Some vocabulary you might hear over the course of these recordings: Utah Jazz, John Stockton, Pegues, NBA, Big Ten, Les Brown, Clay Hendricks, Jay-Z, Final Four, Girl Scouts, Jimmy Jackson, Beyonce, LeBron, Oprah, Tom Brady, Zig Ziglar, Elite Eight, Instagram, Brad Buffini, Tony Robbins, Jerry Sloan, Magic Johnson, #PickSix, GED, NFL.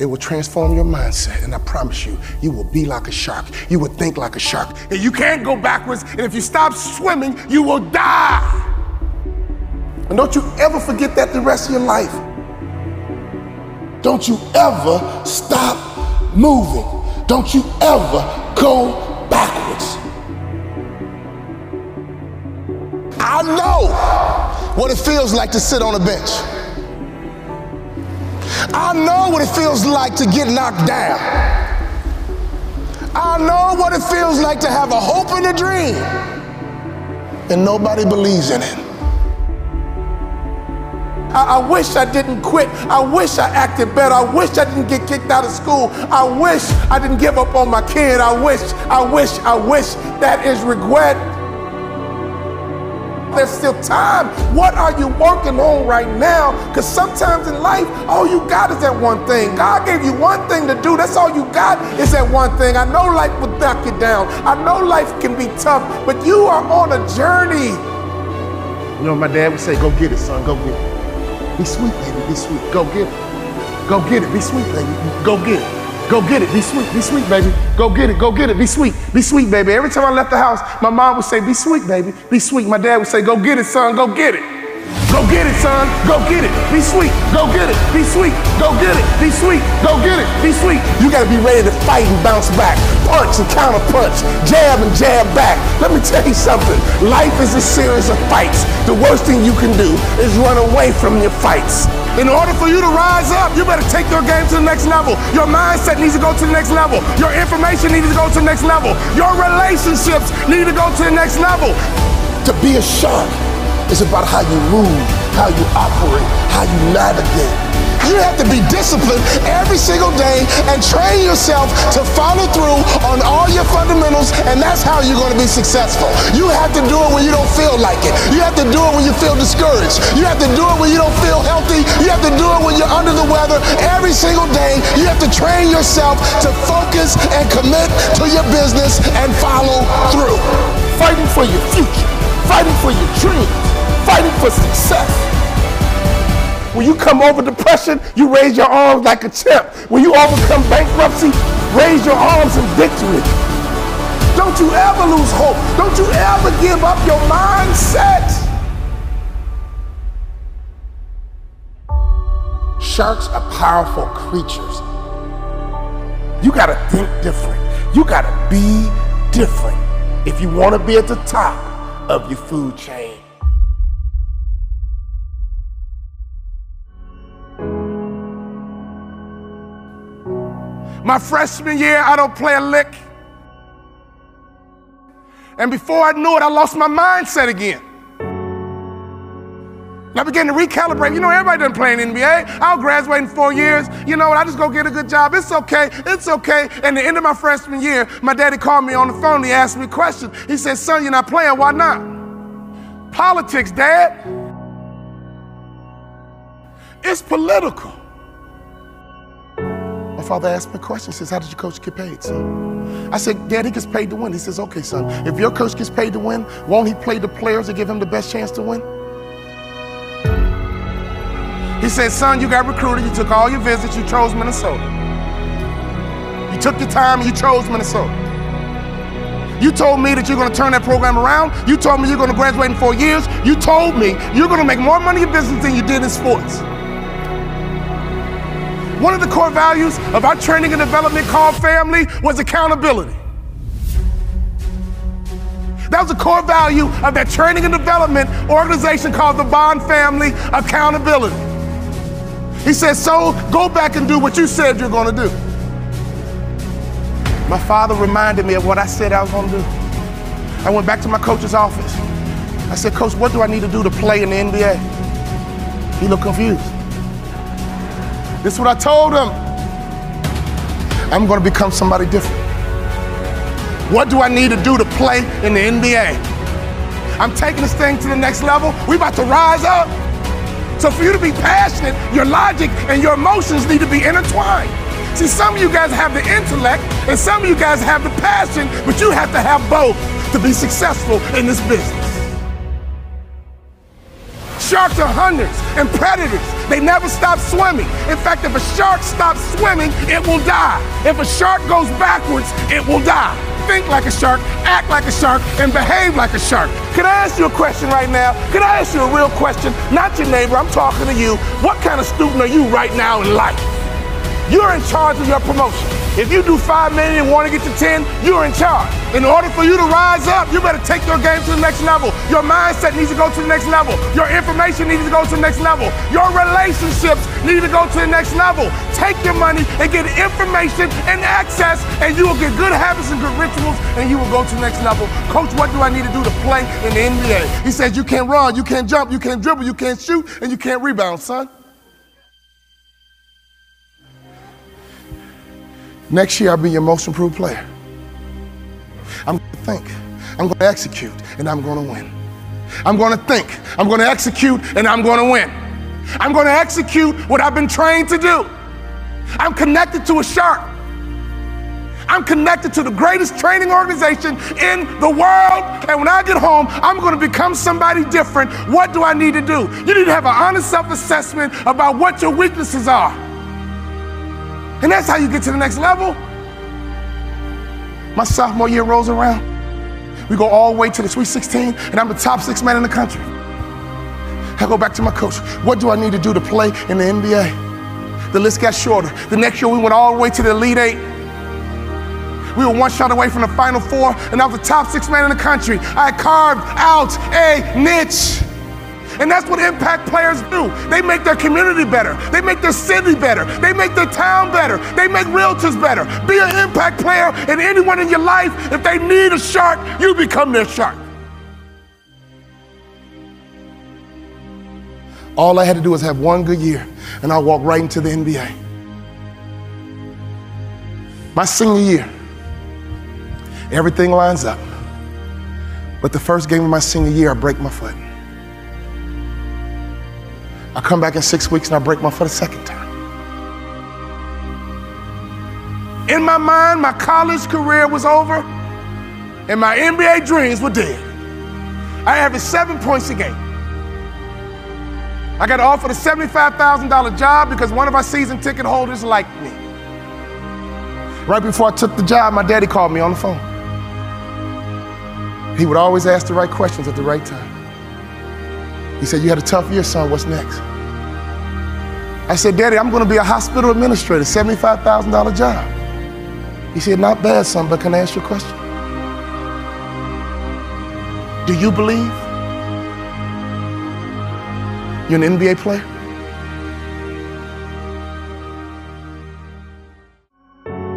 it will transform your mindset, and I promise you, you will be like a shark. You will think like a shark, and you can't go backwards, and if you stop swimming, you will die. And don't you ever forget that the rest of your life. Don't you ever stop moving. Don't you ever go backwards. I know what it feels like to sit on a bench. I know what it feels like to get knocked down. I know what it feels like to have a hope and a dream, and nobody believes in it. I wish I didn't quit. I wish I acted better. I wish I didn't get kicked out of school. I wish I didn't give up on my kid. I wish. That is regret. There's still time. What are you working on right now? Because sometimes in life, all you got is that one thing. God gave you one thing to do. That's all you got is that one thing. I know life will knock you down. I know life can be tough, but you are on a journey. You know, my dad would say, go get it, son, go get it. Be sweet, baby, be sweet. Go get it. Go get it, be sweet, baby. Go get it. Go get it, be sweet, baby. Go get it, be sweet, baby. Every time I left the house, my mom would say, be sweet, baby, be sweet. My dad would say, go get it, son, go get it. Go get it, son, go get it, be sweet. Go get it, be sweet. Go get it, be sweet. Go get it, be sweet. You gotta be ready to fight and bounce back. Punch and counter punch, jab and jab back. Let me tell you something, life is a series of fights. The worst thing you can do is run away from your fights. In order for you to rise up, you better take your game to the next level. Your mindset needs to go to the next level. Your information needs to go to the next level. Your relationships need to go to the next level. To be a shark is about how you move, how you operate, how you navigate. You have to be disciplined every single day and train yourself to follow through on all your fundamentals, and that's how you're going to be successful. You have to do it when you don't feel like it. You have to do it when you feel discouraged. You have to do it when you don't feel healthy. You have to do it when you're under the weather. Every single day, you have to train yourself to focus and commit to your business and follow through. Fighting for your future, fighting for your dreams, fighting for success. When you come over depression, you raise your arms like a champ. When you overcome bankruptcy, raise your arms in victory. Don't you ever lose hope. Don't you ever give up your mindset. Sharks are powerful creatures. You gotta think different. You gotta be different if you wanna be at the top of your food chain. My freshman year, I don't play a lick. And before I knew it, I lost my mindset again. And I began to recalibrate. You know, everybody doesn't play in the NBA. I'll graduate in 4 years. You know what, I just go get a good job. It's okay, it's okay. And the end of my freshman year, my daddy called me on the phone. He asked me a question. He said, son, you're not playing, why not? Politics, Dad. It's political. My father asked me a question. He says, how did your coach get paid, son? I said, Dad, he gets paid to win. He says, okay, son, if your coach gets paid to win, won't he play the players to give him the best chance to win? He said, son, you got recruited, you took all your visits, you chose Minnesota. You took your time, you chose Minnesota. You told me that you're gonna turn that program around. You told me you're gonna graduate in 4 years. You told me you're gonna make more money in business than you did in sports. One of the core values of our training and development called family was accountability. That was a core value of that training and development organization called the Bond Family, accountability. He said, so go back and do what you said you're gonna do. My father reminded me of what I said I was gonna do. I went back to my coach's office. I said, Coach, what do I need to do to play in the NBA? He looked confused. This is what I told him. I'm gonna become somebody different. What do I need to do to play in the NBA? I'm taking this thing to the next level. We about to rise up. So for you to be passionate, your logic and your emotions need to be intertwined. See, some of you guys have the intellect and some of you guys have the passion, but you have to have both to be successful in this business. Sharks are hunters and predators. They never stop swimming. In fact, if a shark stops swimming, it will die. If a shark goes backwards, it will die. Think like a shark, act like a shark, and behave like a shark. Could I ask you a question right now? Could I ask you a real question? Not your neighbor, I'm talking to you. What kind of student are you right now in life? You're in charge of your promotion. If you do 5 million and want to get to 10, you're in charge. In order for you to rise up, you better take your game to the next level. Your mindset needs to go to the next level. Your information needs to go to the next level. Your relationships need to go to the next level. Take your money and get information and access, and you will get good habits and good rituals, and you will go to the next level. Coach, what do I need to do to play in the NBA? He says, you can't run, you can't jump, you can't dribble, you can't shoot, and you can't rebound, son. Next year, I'll be your most improved player. I'm going to think, I'm going to execute, and I'm going to win. I'm going to think, I'm going to execute, and I'm going to win. I'm going to execute what I've been trained to do. I'm connected to a shark. I'm connected to the greatest training organization in the world, and when I get home, I'm going to become somebody different. What do I need to do? You need to have an honest self-assessment about what your weaknesses are. And that's how you get to the next level. My sophomore year rolls around. We go all the way to the Sweet 16, and I'm the top 6 man in the country. I go back to my coach. What do I need to do to play in the NBA? The list got shorter. The next year, we went all the way to the Elite Eight. We were one shot away from the Final Four, and I was the top 6 man in the country. I carved out a niche. And that's what impact players do. They make their community better. They make their city better. They make their town better. They make realtors better. Be an impact player, and anyone in your life, if they need a shark, you become their shark. All I had to do was have one good year, and I walked right into the NBA. My senior year, everything lines up. But the first game of my senior year, I break my foot. I come back in 6 weeks and I break my foot a second time. In my mind, my college career was over and my NBA dreams were dead. I averaged 7 points a game. I got offered a $75,000 job because one of our season ticket holders liked me. Right before I took the job, my daddy called me on the phone. He would always ask the right questions at the right time. He said, you had a tough year, son, what's next? I said, Daddy, I'm gonna be a hospital administrator, $75,000 job. He said, not bad, son, but can I ask you a question? Do you believe you're an NBA player?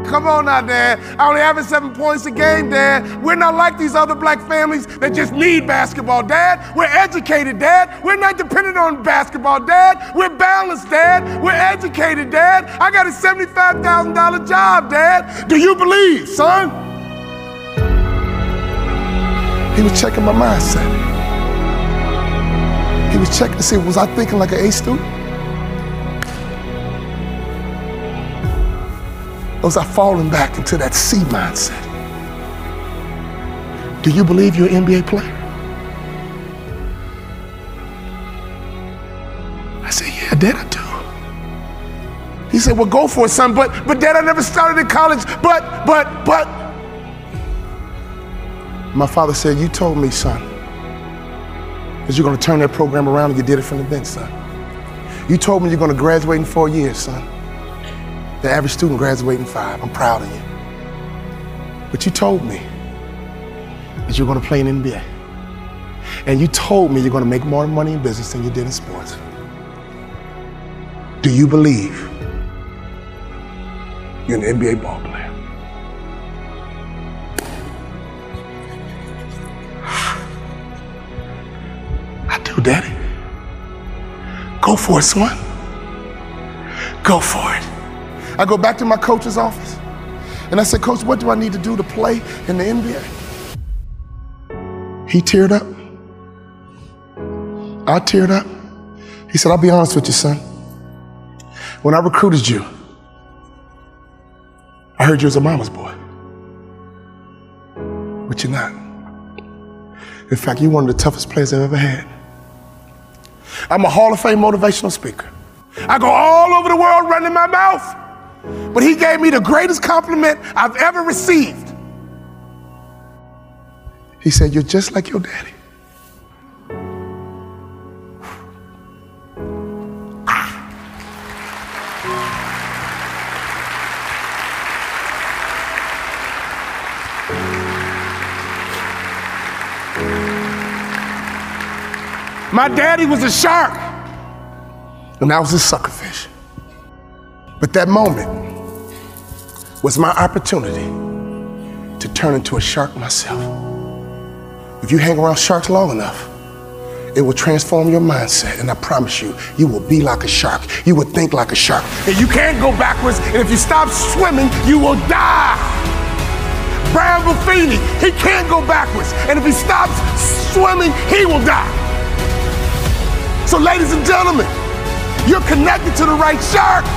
Come on now, Dad. I only average 7 points a game, Dad. We're not like these other black families that just need basketball, Dad. We're educated, Dad. We're not dependent on basketball, Dad. We're balanced, Dad. We're educated, Dad. I got a $75,000 job, Dad. Do you believe, son? He was checking my mindset. He was checking to see, was I thinking like an A student? Or was I falling back into that C mindset? Do you believe you're an NBA player? I said, yeah, Dad, I do. He said, well, go for it, son, but Dad, I never started in college, but. My father said, you told me, son, that you're gonna turn that program around, and you did it from the bench, son. You told me you're gonna graduate in 4 years, son. The average student graduating 5. I'm proud of you. But you told me that you're going to play in the NBA. And you told me you're going to make more money in business than you did in sports. Do you believe you're an NBA ball player? I do, Daddy. Go for it, son. Go for it. I go back to my coach's office and I said, Coach, what do I need to do to play in the NBA? He teared up. I teared up. He said, I'll be honest with you, son. When I recruited you, I heard you was a mama's boy. But you're not. In fact, you're one of the toughest players I've ever had. I'm a Hall of Fame motivational speaker. I go all over the world running my mouth. But he gave me the greatest compliment I've ever received. He said, you're just like your daddy. My daddy was a shark, and I was a suckerfish. But that moment was my opportunity to turn into a shark myself. If you hang around sharks long enough, it will transform your mindset, and I promise you, you will be like a shark. You will think like a shark, and you can't go backwards, and if you stop swimming, you will die. Brad Buffini, he can't go backwards, and if he stops swimming, he will die. So ladies and gentlemen, you're connected to the right shark.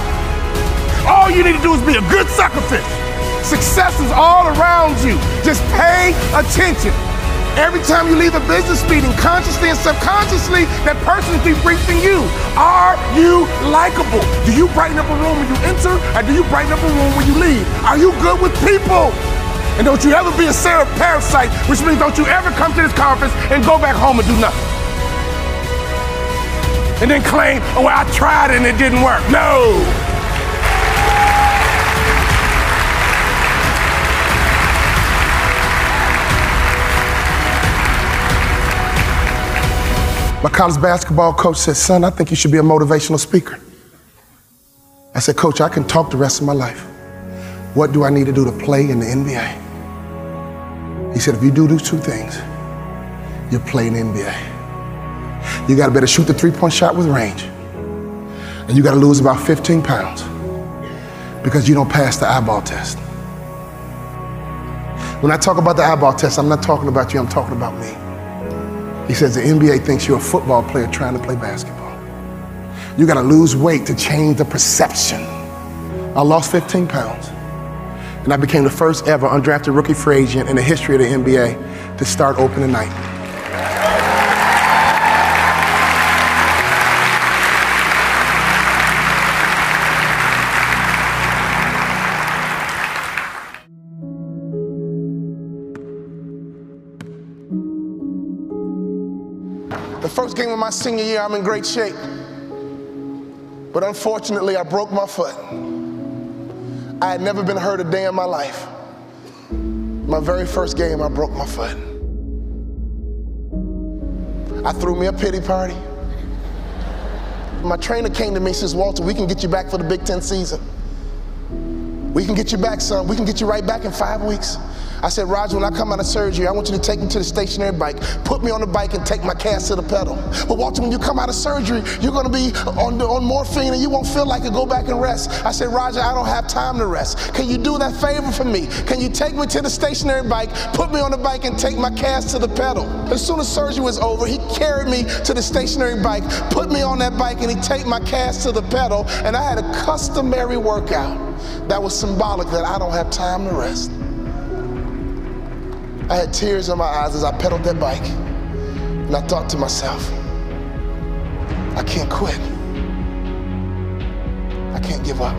All you need to do is be a good suckerfish. Success is all around you. Just pay attention. Every time you leave a business meeting, consciously and subconsciously, that person is debriefing you. Are you likable? Do you brighten up a room when you enter, or do you brighten up a room when you leave? Are you good with people? And don't you ever be a parasite, which means don't you ever come to this conference and go back home and do nothing. And then claim, oh, well, I tried and it didn't work. No. My college basketball coach said, son, I think you should be a motivational speaker. I said, coach, I can talk the rest of my life. What do I need to do to play in the NBA? He said, if you do these two things, you'll play in the NBA. You gotta better shoot the three-point shot with range. And you gotta lose about 15 pounds because you don't pass the eyeball test. When I talk about the eyeball test, I'm not talking about you, I'm talking about me. He says the NBA thinks you're a football player trying to play basketball. You gotta lose weight to change the perception. I lost 15 pounds and I became the first ever undrafted rookie free agent in the history of the NBA to start opening night. First game of my senior year, I'm in great shape. But unfortunately, I broke my foot. I had never been hurt a day in my life. My very first game, I broke my foot. I threw me a pity party. My trainer came to me and says, Walter, we can get you back for the Big Ten season. We can get you back, son. We can get you right back in 5 weeks. I said, Roger, when I come out of surgery, I want you to take me to the stationary bike, put me on the bike and take my cast to the pedal. But Walter, when you come out of surgery, you're gonna be on morphine and you won't feel like it, go back and rest. I said, Roger, I don't have time to rest. Can you do that favor for me? Can you take me to the stationary bike, put me on the bike and take my cast to the pedal? As soon as surgery was over, he carried me to the stationary bike, put me on that bike and he take my cast to the pedal and I had a customary workout that was symbolic that I don't have time to rest. I had tears in my eyes as I pedaled that bike, and I thought to myself, I can't quit. I can't give up.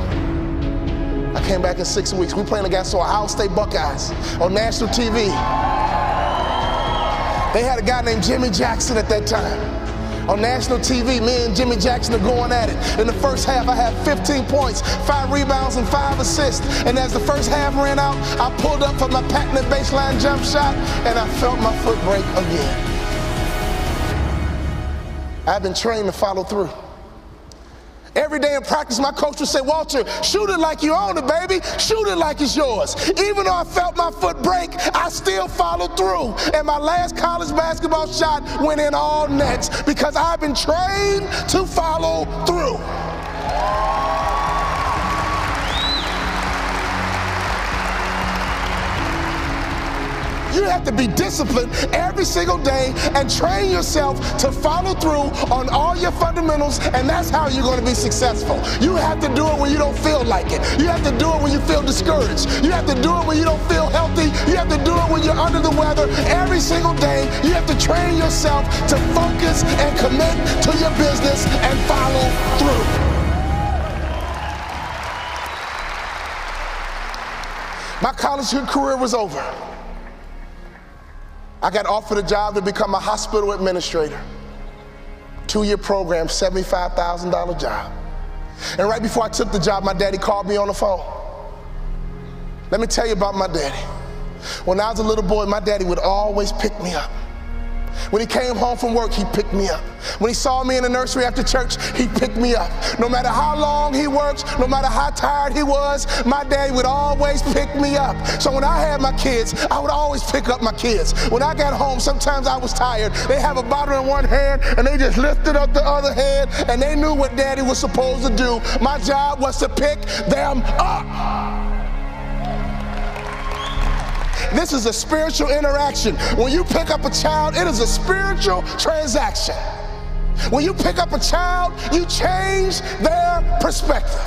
I came back in 6 weeks. We playing against Ohio State Buckeyes on national TV. They had a guy named Jimmy Jackson at that time. On national TV, me and Jimmy Jackson are going at it. In the first half, I had 15 points, 5 rebounds, and 5 assists. And as the first half ran out, I pulled up for my patented baseline jump shot, and I felt my foot break again. I've been trained to follow through. Every day in practice, my coach would say, Walter, shoot it like you own it, baby. Shoot it like it's yours. Even though I felt my foot break, I still followed through. And my last college basketball shot went in all nets because I've been trained to follow through. You have to be disciplined every single day and train yourself to follow through on all your fundamentals, and that's how you're going to be successful. You have to do it when you don't feel like it. You have to do it when you feel discouraged. You have to do it when you don't feel healthy. You have to do it when you're under the weather. Every single day, you have to train yourself to focus and commit to your business and follow through. My college career was over. I got offered a job to become a hospital administrator. 2-year program, $75,000 job. And right before I took the job, my daddy called me on the phone. Let me tell you about my daddy. When I was a little boy, my daddy would always pick me up. When he came home from work, he picked me up. When he saw me in the nursery after church, he picked me up. No matter how long he worked, no matter how tired he was, my daddy would always pick me up. So when I had my kids, I would always pick up my kids. When I got home, sometimes I was tired. They have a bottle in one hand, and they just lifted up the other hand, and they knew what daddy was supposed to do. My job was to pick them up. This is a spiritual interaction. When you pick up a child, it is a spiritual transaction. When you pick up a child, you change their perspective.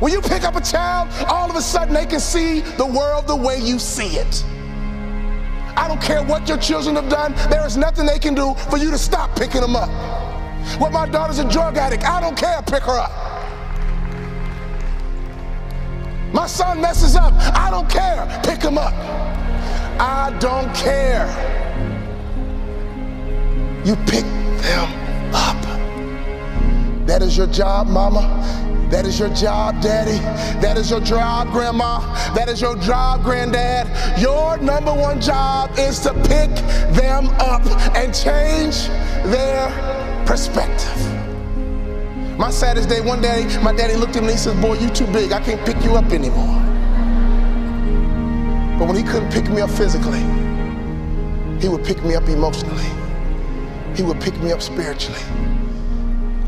When you pick up a child, all of a sudden they can see the world the way you see it. I don't care what your children have done, there is nothing they can do for you to stop picking them up. Well, my daughter's a drug addict, I don't care, pick her up. My son messes up, I don't care, pick him up. I don't care. You pick them up. That is your job, mama. That is your job, daddy. That is your job, grandma. That is your job, granddad. Your number one job is to pick them up and change their perspective. My saddest day, one day, my daddy looked at me and he said, boy, you too big, I can't pick you up anymore. But when he couldn't pick me up physically, he would pick me up emotionally. He would pick me up spiritually.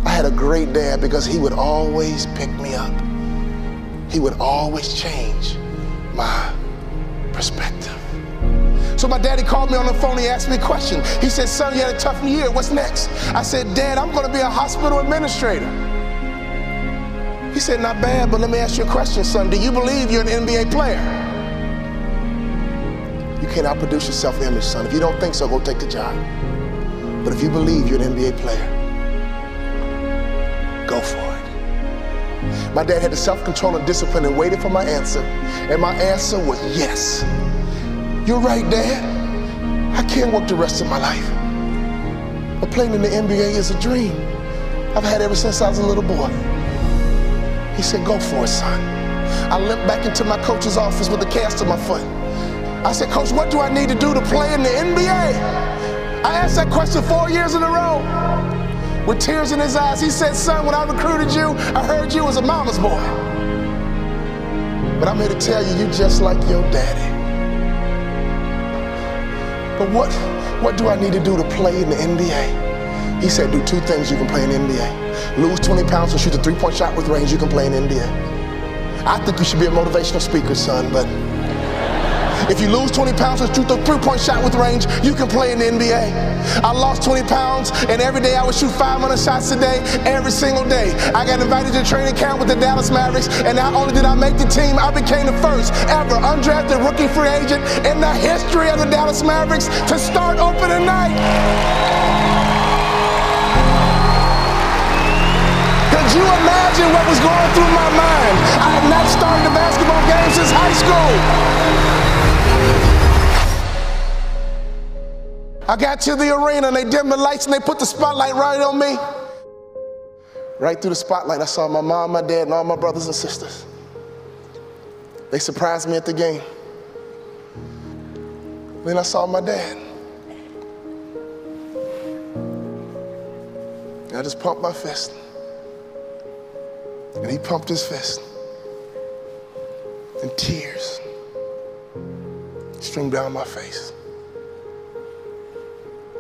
I had a great dad because he would always pick me up. He would always change my perspective. So my daddy called me on the phone, he asked me a question. He said, son, you had a tough year, what's next? I said, Dad, I'm gonna be a hospital administrator. He said, not bad, but let me ask you a question, son. Do you believe you're an NBA player? You can't outproduce your self-image, son. If you don't think so, go take the job. But if you believe you're an NBA player, go for it. My dad had the self-control and discipline and waited for my answer, and my answer was yes. You're right, Dad. I can't work the rest of my life. But playing in the NBA is a dream I've had ever since I was a little boy. He said, go for it, son. I limped back into my coach's office with a cast on my foot. I said, Coach, what do I need to do to play in the NBA? I asked that question 4 years in a row. With tears in his eyes, he said, son, when I recruited you, I heard you was a mama's boy. But I'm here to tell you, you're just like your daddy. But what do I need to do to play in the NBA? He said, do two things you can play in the NBA. Lose 20 pounds and shoot a three-point shot with range, you can play in the NBA. I think you should be a motivational speaker, son, but if you lose 20 pounds and shoot a three-point shot with range, you can play in the NBA. I lost 20 pounds, and every day I would shoot 500 shots a day, every single day. I got invited to training camp with the Dallas Mavericks, and not only did I make the team, I became the first ever undrafted rookie free agent in the history of the Dallas Mavericks to start opening night. Could you imagine what was going through my mind? I had not started a basketball game since high school. I got to the arena and they dimmed the lights and they put the spotlight right on me. Right through the spotlight, I saw my mom, my dad, and all my brothers and sisters. They surprised me at the game. Then I saw my dad. And I just pumped my fist. And he pumped his fist. And tears streamed down my face.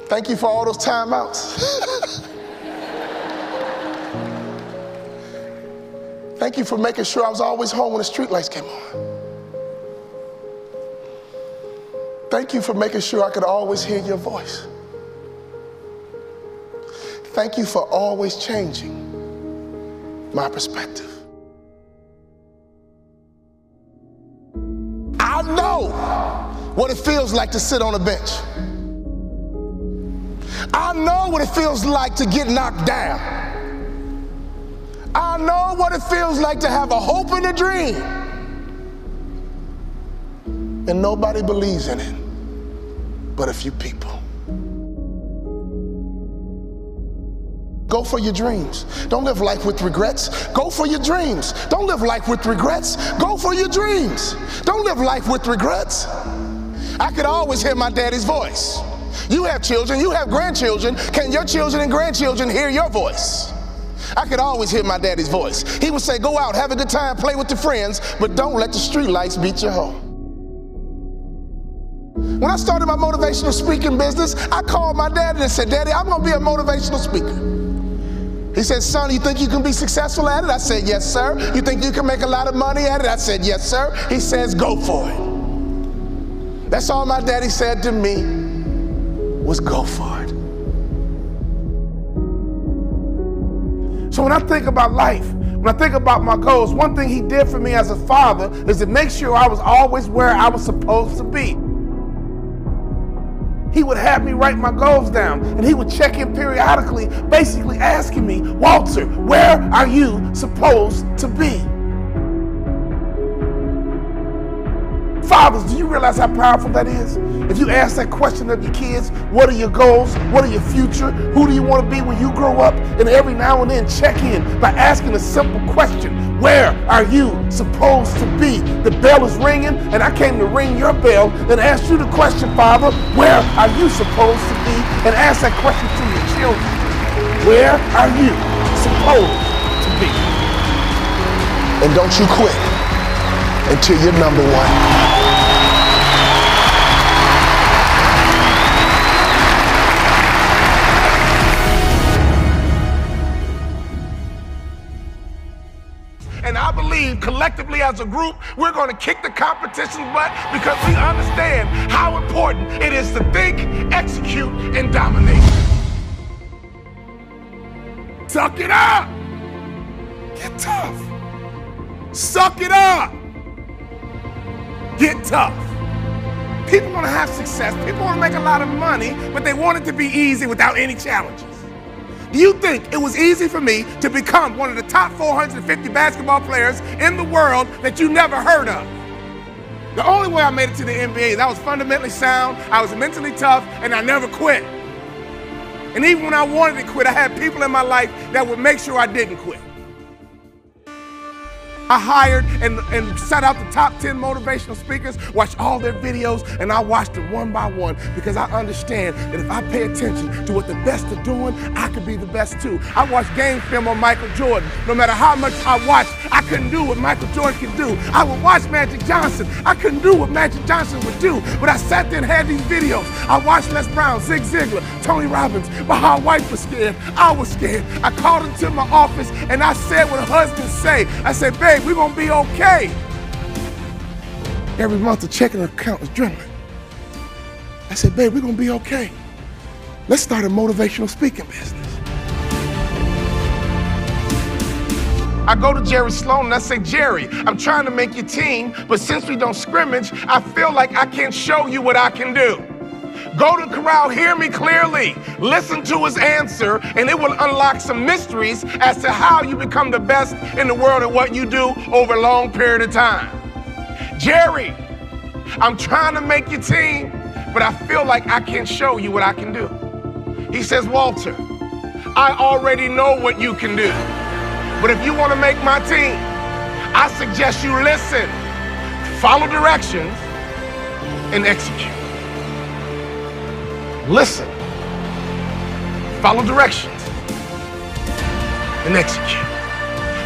Thank you for all those timeouts. Thank you for making sure I was always home when the streetlights came on. Thank you for making sure I could always hear your voice. Thank you for always changing my perspective. I know what it feels like to sit on a bench. I know what it feels like to get knocked down. I know what it feels like to have a hope and a dream, and nobody believes in it but a few people. Go for your dreams. Don't live life with regrets. Go for your dreams. Don't live life with regrets. Go for your dreams. Don't live life with regrets. I could always hear my daddy's voice. You have children, you have grandchildren. Can your children and grandchildren hear your voice? I could always hear my daddy's voice. He would say, go out, have a good time, play with your friends, but don't let the streetlights beat your home. When I started my motivational speaking business, I called my daddy and said, Daddy, I'm gonna be a motivational speaker. He said, son, you think you can be successful at it? I said, yes, sir. You think you can make a lot of money at it? I said, yes, sir. He says, go for it. That's all my daddy said to me was go for it. So when I think about life, when I think about my goals, one thing he did for me as a father is to make sure I was always where I was supposed to be. He would have me write my goals down, and he would check in periodically, basically asking me, Walter, where are you supposed to be? Fathers, do you realize how powerful that is? If you ask that question of your kids, what are your goals? What are your future? Who do you want to be when you grow up? And every now and then check in by asking a simple question, where are you supposed to be? The bell is ringing and I came to ring your bell and ask you the question, Father, where are you supposed to be? And ask that question to your children, where are you supposed to be? And don't you quit until you're number one. Collectively as a group, we're going to kick the competition's butt because we understand how important it is to think, execute, and dominate. Suck it up! Get tough! Suck it up! Get tough! People want to have success, people want to make a lot of money, but they want it to be easy without any challenges. Do you think it was easy for me to become one of the top 450 basketball players in the world that you never heard of? The only way I made it to the NBA is I was fundamentally sound, I was mentally tough, and I never quit. And even when I wanted to quit, I had people in my life that would make sure I didn't quit. I hired and sought out the top 10 motivational speakers, watched all their videos, and I watched them one by one because I understand that if I pay attention to what the best are doing, I could be the best too. I watched game film on Michael Jordan. No matter how much I watched, I couldn't do what Michael Jordan could do. I would watch Magic Johnson. I couldn't do what Magic Johnson would do, but I sat there and had these videos. I watched Les Brown, Zig Ziglar, Tony Robbins, but my wife was scared. I was scared. I called into my office and I said what a husband say. I said, babe, we're gonna be okay. Every month the checking account is dwindling. I said, babe, we're gonna be okay. Let's start a motivational speaking business. I go to Jerry Sloan and I say, Jerry, I'm trying to make your team, but since we don't scrimmage, I feel like I can't show you what I can do. Go to the corral, hear me clearly, listen to his answer, and it will unlock some mysteries as to how you become the best in the world at what you do over a long period of time. Jerry, I'm trying to make your team, but I feel like I can't show you what I can do. He says, Walter, I already know what you can do, but if you want to make my team, I suggest you listen, follow directions, and execute. Listen, follow directions, and execute.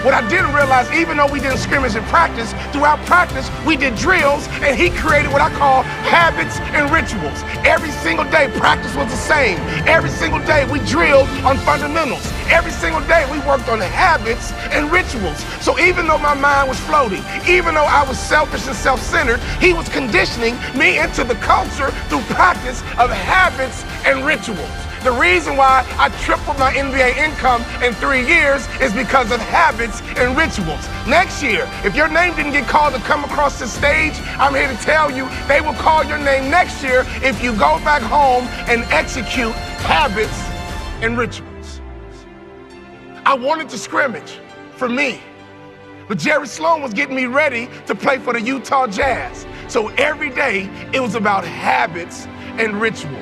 What I didn't realize, even though we didn't scrimmage in practice, throughout practice, we did drills, and he created what I call habits and rituals. Every single day, practice was the same. Every single day, we drilled on fundamentals. Every single day we worked on habits and rituals. So even though my mind was floating, even though I was selfish and self-centered, he was conditioning me into the culture through practice of habits and rituals. The reason why I tripled my NBA income in 3 years is because of habits and rituals. Next year, if your name didn't get called to come across the stage, I'm here to tell you they will call your name next year if you go back home and execute habits and rituals. I wanted to scrimmage for me, but Jerry Sloan was getting me ready to play for the Utah Jazz. So every day, it was about habits and rituals.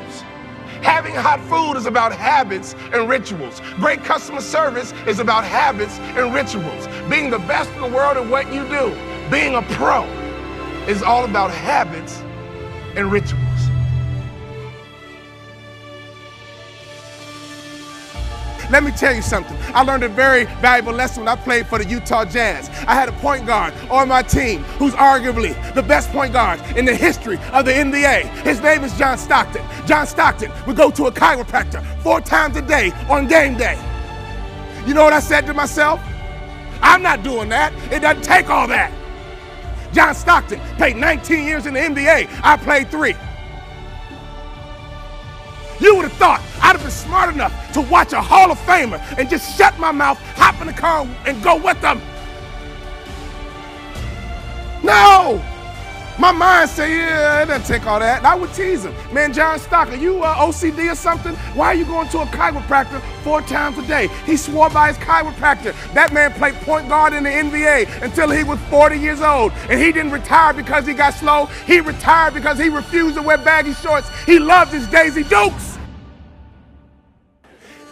Having hot food is about habits and rituals. Great customer service is about habits and rituals. Being the best in the world at what you do, being a pro, is all about habits and rituals. Let me tell you something. I learned a very valuable lesson when I played for the Utah Jazz. I had a point guard on my team who's arguably the best point guard in the history of the NBA. His name is John Stockton. John Stockton would go to a chiropractor 4 times a day on game day. You know what I said to myself? I'm not doing that. It doesn't take all that. John Stockton played 19 years in the NBA. I played 3. You would have thought I'd have been smart enough to watch a Hall of Famer and just shut my mouth, hop in the car, and go with them. No! My mind said, yeah, it doesn't take all that. And I would tease him. Man, John Stockton, you OCD or something? Why are you going to a chiropractor 4 times a day? He swore by his chiropractor. That man played point guard in the NBA until he was 40 years old. And he didn't retire because he got slow. He retired because he refused to wear baggy shorts. He loved his Daisy Dukes.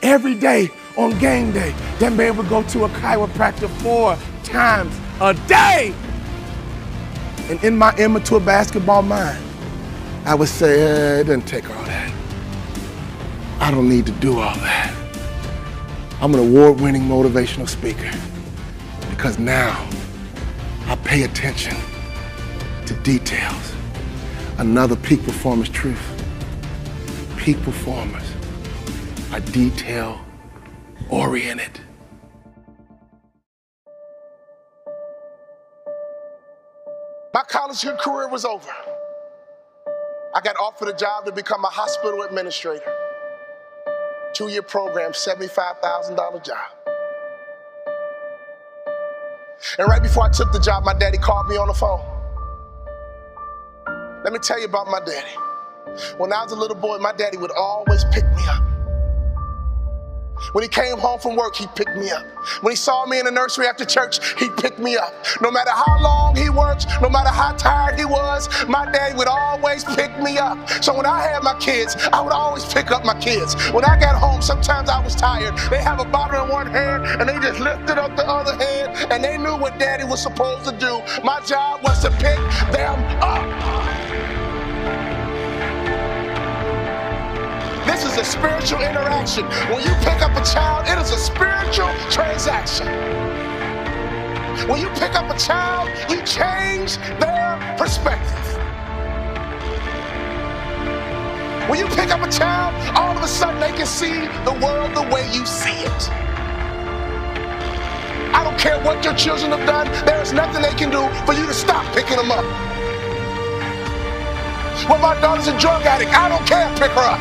Every day on game day, that man would go to a chiropractor 4 times a day. And in my immature basketball mind, I would say, it doesn't take all that. I don't need to do all that. I'm an award-winning motivational speaker because now I pay attention to details. Another peak performance truth. Peak performers are detail-oriented. My college career was over. I got offered a job to become a hospital administrator. 2-year program, $75,000 job. And right before I took the job, my daddy called me on the phone. Let me tell you about my daddy. When I was a little boy, my daddy would always pick me up. When he came home from work, he picked me up. When he saw me in the nursery after church, he picked me up. No matter how long he worked, no matter how tired he was, my daddy would always pick me up. So when I had my kids, I would always pick up my kids. When I got home, sometimes I was tired. They have a bottle in one hand, and they just lifted up the other hand, and they knew what daddy was supposed to do. My job was to pick them up. This is a spiritual interaction. When you pick up a child, it is a spiritual transaction. When you pick up a child, you change their perspective. When you pick up a child, all of a sudden they can see the world the way you see it. I don't care what your children have done, there is nothing they can do for you to stop picking them up. Well, my daughter's a drug addict. I don't care, pick her up.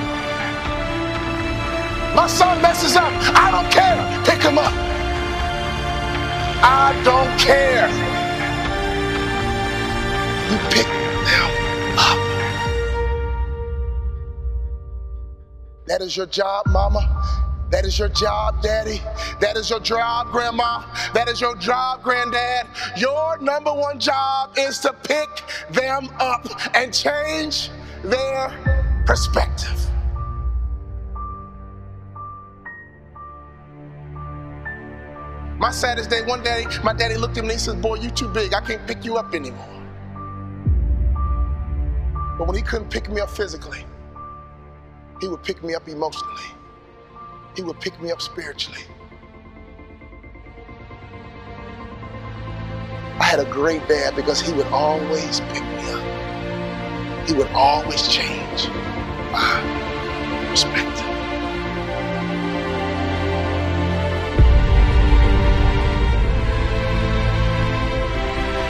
My son messes up. I don't care. Pick him up. I don't care. You pick them up. That is your job, mama. That is your job, daddy. That is your job, grandma. That is your job, granddad. Your number one job is to pick them up and change their perspective. My saddest day, one day, my daddy looked at me and he said, boy, you too big. I can't pick you up anymore. But when he couldn't pick me up physically, he would pick me up emotionally. He would pick me up spiritually. I had a great dad because he would always pick me up. He would always change my perspective.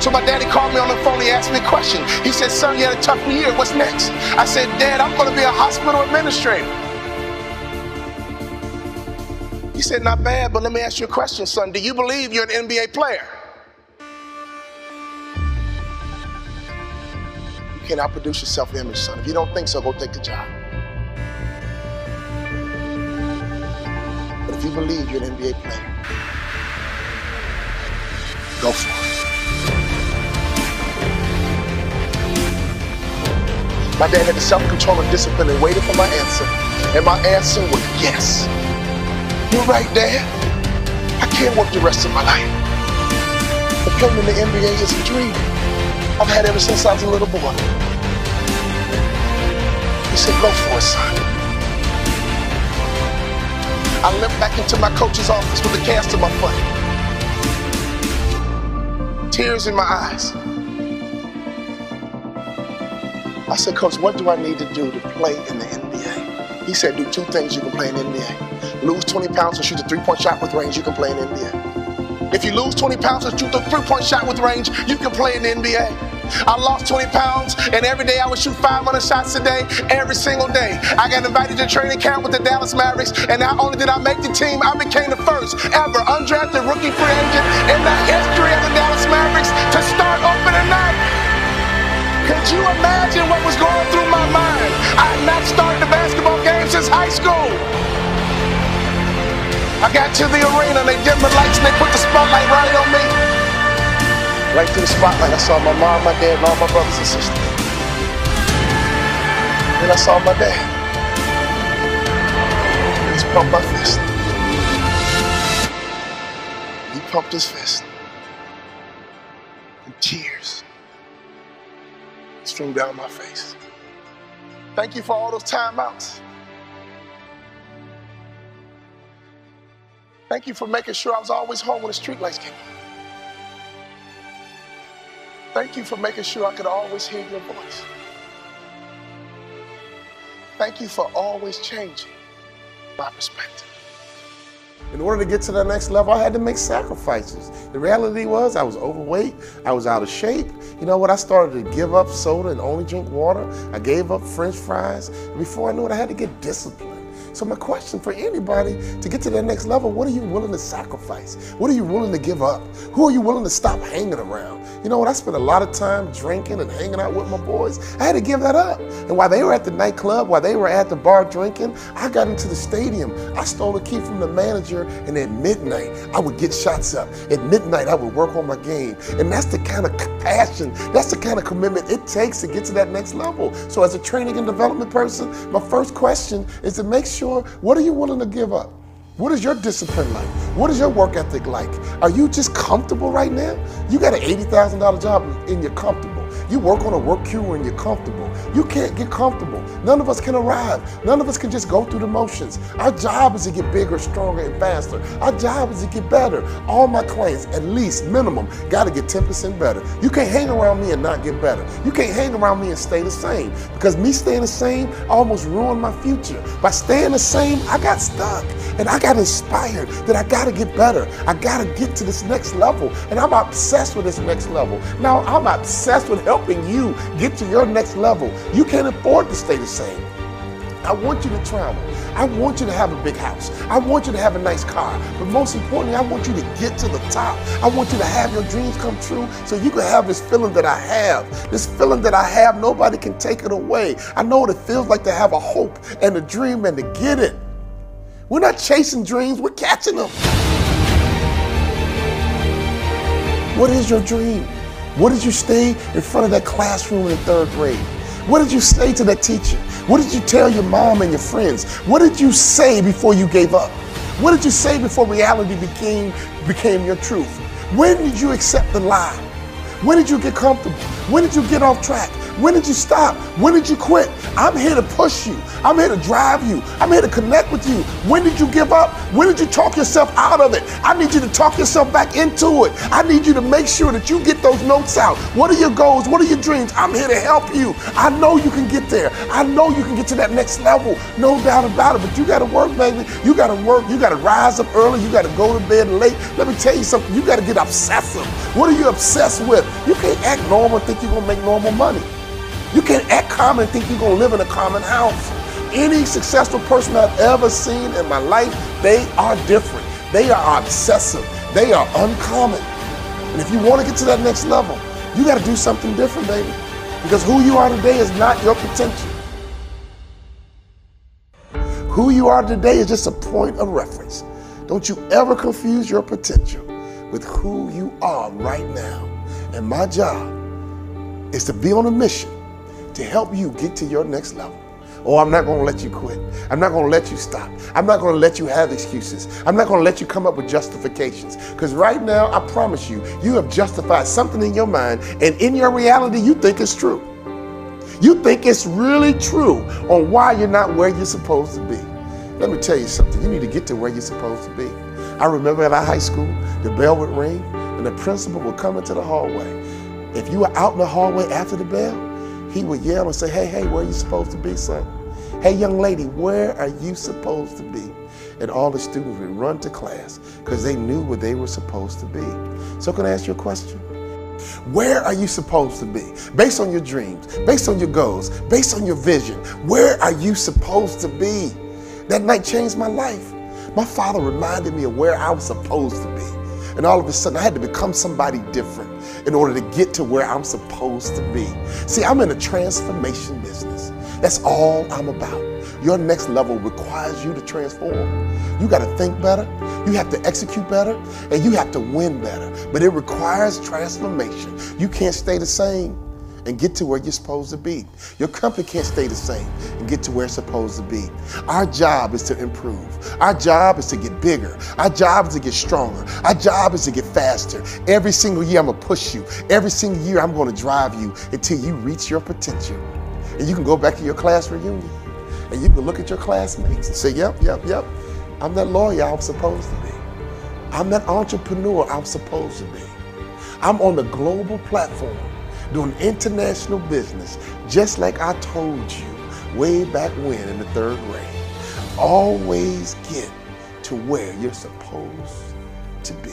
So my daddy called me on the phone. He asked me a question. He said, son, you had a tough year. What's next? I said, Dad, I'm going to be a hospital administrator. He said, not bad, but let me ask you a question, son. Do you believe you're an NBA player? You can't outproduce your self-image, son. If you don't think so, go take the job. But if you believe you're an NBA player, go for it. My dad had the self-control and discipline and waited for my answer. And my answer was yes. You're right, Dad. I can't work the rest of my life. But playing in the NBA is a dream I've had ever since I was a little boy. He said, go for it, son. I limped back into my coach's office with a cast on my foot. Tears in my eyes. I said, Coach, what do I need to do to play in the NBA? He said, do two things you can play in the NBA. Lose 20 pounds and shoot a three-point shot with range, you can play in the NBA. If you lose 20 pounds and shoot a three-point shot with range, you can play in the NBA. I lost 20 pounds, and every day I would shoot 500 shots a day, every single day. I got invited to training camp with the Dallas Mavericks, and not only did I make the team, I became the first ever undrafted rookie free agent in the history of the Dallas Mavericks to start opening night. Could you imagine what was going through my mind? I had not started a basketball game since high school. I got to the arena, and they dimmed the lights, and they put the spotlight right on me. Right through the spotlight, I saw my mom, my dad, and all my brothers and sisters. Then I saw my dad. He just pumped my fist. He pumped his fist. And tears streamed down my face. Thank you for all those timeouts. Thank you for making sure I was always home when the streetlights came on. Thank you for making sure I could always hear your voice. Thank you for always changing my perspective. In order to get to the next level, I had to make sacrifices. The reality was I was overweight. I was out of shape. You know what? I started to give up soda and only drink water. I gave up French fries. And before I knew it, I had to get disciplined. So my question for anybody to get to that next level, what are you willing to sacrifice? What are you willing to give up? Who are you willing to stop hanging around? You know what? I spent a lot of time drinking and hanging out with my boys. I had to give that up. And while they were at the nightclub, while they were at the bar drinking, I got into the stadium. I stole a key from the manager, and at midnight, I would get shots up. At midnight, I would work on my game. And that's the kind of passion, that's the kind of commitment it takes to get to that next level. So as a training and development person, my first question is to make sure, what are you willing to give up? What is your discipline like? What is your work ethic like? Are you just comfortable right now? You got an $80,000 job and you're comfortable. You work on a work queue and you're comfortable. You can't get comfortable. None of us can arrive. None of us can just go through the motions. Our job is to get bigger, stronger, and faster. Our job is to get better. All my clients, at least, minimum, got to get 10% better. You can't hang around me and not get better. You can't hang around me and stay the same. Because me staying the same almost ruined my future. By staying the same, I got stuck. And I got inspired that I got to get better. I got to get to this next level. And I'm obsessed with this next level. Now, I'm obsessed with helping you get to your next level. You can't afford to stay the same. I want you to travel. I want you to have a big house. I want you to have a nice car. But most importantly, I want you to get to the top. I want you to have your dreams come true so you can have this feeling that I have. This feeling that I have, nobody can take it away. I know what it feels like to have a hope and a dream and to get it. We're not chasing dreams, we're catching them. What is your dream? What did you stay in front of that classroom in third grade? What did you say to that teacher? What did you tell your mom and your friends? What did you say before you gave up? What did you say before reality became your truth? When did you accept the lie? When did you get comfortable? When did you get off track? When did you stop? When did you quit? I'm here to push you. I'm here to drive you. I'm here to connect with you. When did you give up? When did you talk yourself out of it? I need you to talk yourself back into it. I need you to make sure that you get those notes out. What are your goals? What are your dreams? I'm here to help you. I know you can get there. I know you can get to that next level. No doubt about it, but you gotta work, baby. You gotta work. You gotta rise up early. You gotta go to bed late. Let me tell you something. You gotta get obsessive. What are you obsessed with? You can't act normal and think you're gonna make normal money. You can't act common and think you're gonna live in a common house. Any successful person I've ever seen in my life, they are different. They are obsessive. They are uncommon. And if you wanna get to that next level, you gotta do something different, baby. Because who you are today is not your potential. Who you are today is just a point of reference. Don't you ever confuse your potential with who you are right now. And my job is to be on a mission to help you get to your next level. Oh, I'm not gonna let you quit. I'm not gonna let you stop. I'm not gonna let you have excuses. I'm not gonna let you come up with justifications. Because right now, I promise you, you have justified something in your mind, and in your reality, you think it's true. You think it's really true on why you're not where you're supposed to be. Let me tell you something, you need to get to where you're supposed to be. I remember at our high school, the bell would ring, and the principal would come into the hallway. If you were out in the hallway after the bell, he would yell and say, hey, where are you supposed to be, son? Hey, young lady, where are you supposed to be? And all the students would run to class because they knew where they were supposed to be. So can I ask you a question? Where are you supposed to be? Based on your dreams, based on your goals, based on your vision, where are you supposed to be? That night changed my life. My father reminded me of where I was supposed to be. And all of a sudden, I had to become somebody different in order to get to where I'm supposed to be. See, I'm in a transformation business. That's all I'm about. Your next level requires you to transform. You got to think better, you have to execute better, and you have to win better. But it requires transformation. You can't stay the same and get to where you're supposed to be. Your company can't stay the same and get to where it's supposed to be. Our job is to improve. Our job is to get bigger. Our job is to get stronger. Our job is to get faster. Every single year I'm gonna push you. Every single year I'm gonna drive you until you reach your potential. And you can go back to your class reunion and you can look at your classmates and say, yep, I'm that lawyer I'm supposed to be. I'm that entrepreneur I'm supposed to be. I'm on the global platform doing international business, just like I told you way back when in the third grade. Always get to where you're supposed to be.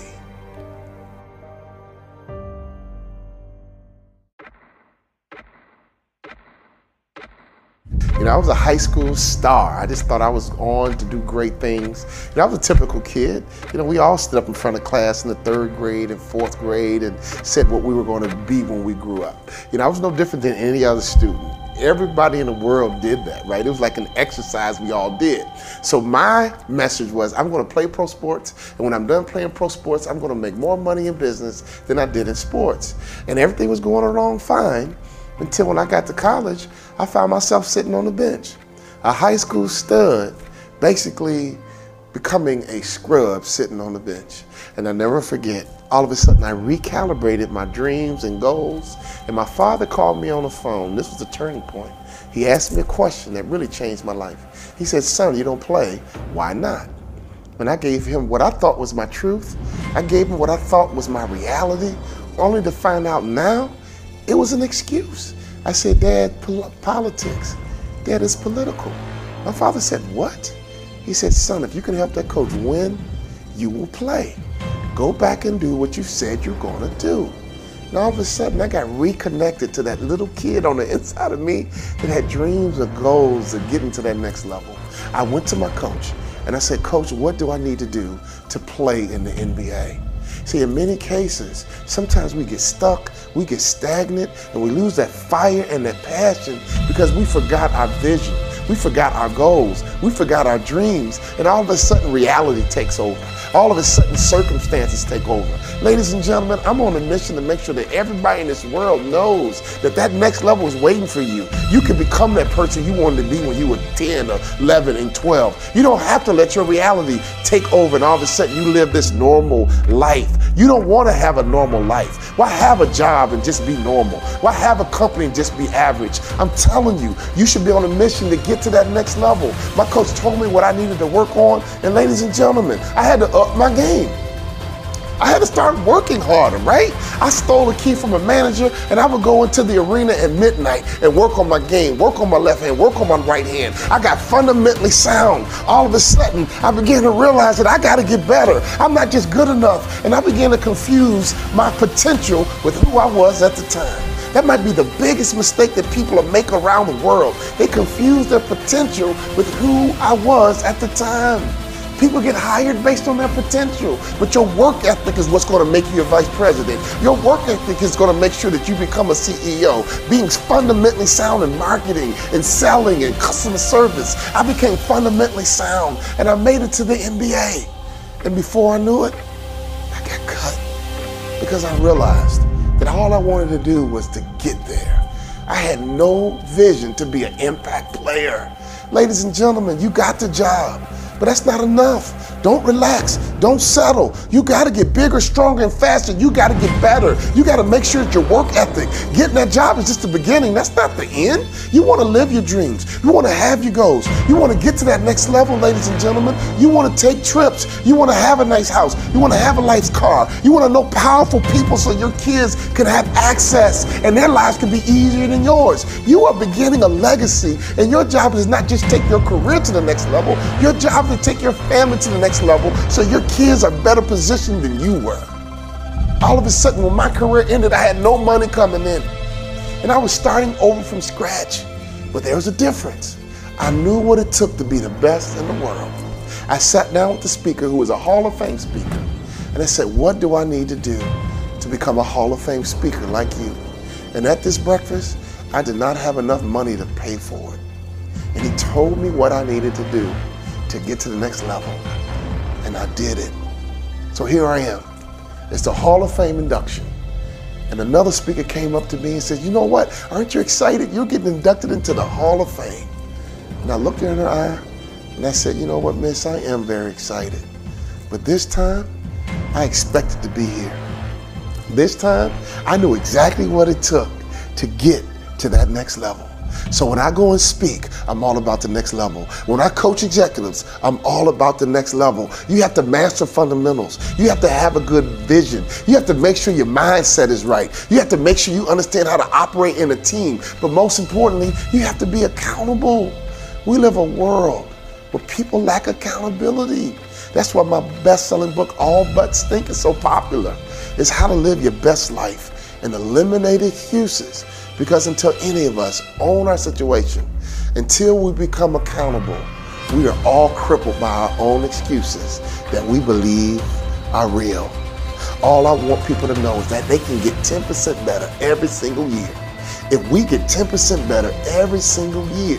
You know, I was a high school star. I just thought I was on to do great things. You know, I was a typical kid. You know, we all stood up in front of class in the third grade and fourth grade and said what we were going to be when we grew up. You know, I was no different than any other student. Everybody in the world did that, right? It was like an exercise we all did. So my message was, I'm gonna play pro sports, and when I'm done playing pro sports, I'm gonna make more money in business than I did in sports. And everything was going along fine, until when I got to college, I found myself sitting on the bench. A high school stud, basically becoming a scrub sitting on the bench. And I'll never forget, all of a sudden I recalibrated my dreams and goals, and my father called me on the phone. This was the turning point. He asked me a question that really changed my life. He said, son, you don't play, why not? And I gave him what I thought was my truth. I gave him what I thought was my reality, only to find out now it was an excuse. I said, Dad, politics. Dad, it's political. My father said, what? He said, son, if you can help that coach win, you will play. Go back and do what you said you're gonna do. And all of a sudden, I got reconnected to that little kid on the inside of me that had dreams or goals of getting to that next level. I went to my coach and I said, Coach, what do I need to do to play in the NBA? See, in many cases, sometimes we get stuck, we get stagnant, and we lose that fire and that passion because we forgot our vision, we forgot our goals, we forgot our dreams, and all of a sudden reality takes over. All of a sudden circumstances take over. Ladies and gentlemen, I'm on a mission to make sure that everybody in this world knows that that next level is waiting for you. You can become that person you wanted to be when you were 10 or 11 and 12. You don't have to let your reality take over and all of a sudden you live this normal life. You don't want to have a normal life. Why have a job and just be normal? Why have a company and just be average? I'm telling you, you should be on a mission to get to that next level. My coach told me what I needed to work on, and ladies and gentlemen, I had to up my game. I had to start working harder, right? I stole a key from a manager, and I would go into the arena at midnight and work on my game, work on my left hand, work on my right hand. I got fundamentally sound. All of a sudden, I began to realize that I got to get better. I'm not just good enough, and I began to confuse my potential with who I was at the time. That might be the biggest mistake that people make around the world. They confuse their potential with who I was at the time. People get hired based on their potential, but your work ethic is what's going to make you a vice president. Your work ethic is going to make sure that you become a CEO. Being fundamentally sound in marketing and selling and customer service, I became fundamentally sound, and I made it to the NBA. And before I knew it, I got cut because I realized that all I wanted to do was to get there. I had no vision to be an impact player. Ladies and gentlemen, you got the job. But that's not enough. Don't relax. Don't settle. You got to get bigger, stronger, and faster. You got to get better. You got to make sure that your work ethic, getting that job is just the beginning. That's not the end. You want to live your dreams. You want to have your goals. You want to get to that next level, ladies and gentlemen. You want to take trips. You want to have a nice house. You want to have a nice car. You want to know powerful people so your kids can have access and their lives can be easier than yours. You are beginning a legacy, and your job is not just take your career to the next level. Your job to take your family to the next level so your kids are better positioned than you were. All of a sudden, when my career ended, I had no money coming in, and I was starting over from scratch. But there was a difference. I knew what it took to be the best in the world. I sat down with the speaker, who was a Hall of Fame speaker, and I said, what do I need to do to become a Hall of Fame speaker like you? And at this breakfast, I did not have enough money to pay for it. And he told me what I needed to do to get to the next level, and I did it. So here I am. It's the Hall of Fame induction, and another speaker came up to me and said, you know what, aren't you excited? You're getting inducted into the Hall of Fame. And I looked her in her eye, and I said, you know what, miss, I am very excited, but this time I expected to be here. This time I knew exactly what it took to get to that next level. So when I go and speak, I'm all about the next level. When I coach executives, I'm all about the next level. You have to master fundamentals. You have to have a good vision. You have to make sure your mindset is right. You have to make sure you understand how to operate in a team. But most importantly, you have to be accountable. We live a world where people lack accountability. That's why my best-selling book, All But Stink, is so popular. It's how to live your best life and eliminate excuses. Because until any of us own our situation, until we become accountable, we are all crippled by our own excuses that we believe are real. All I want people to know is that they can get 10% better every single year. If we get 10% better every single year,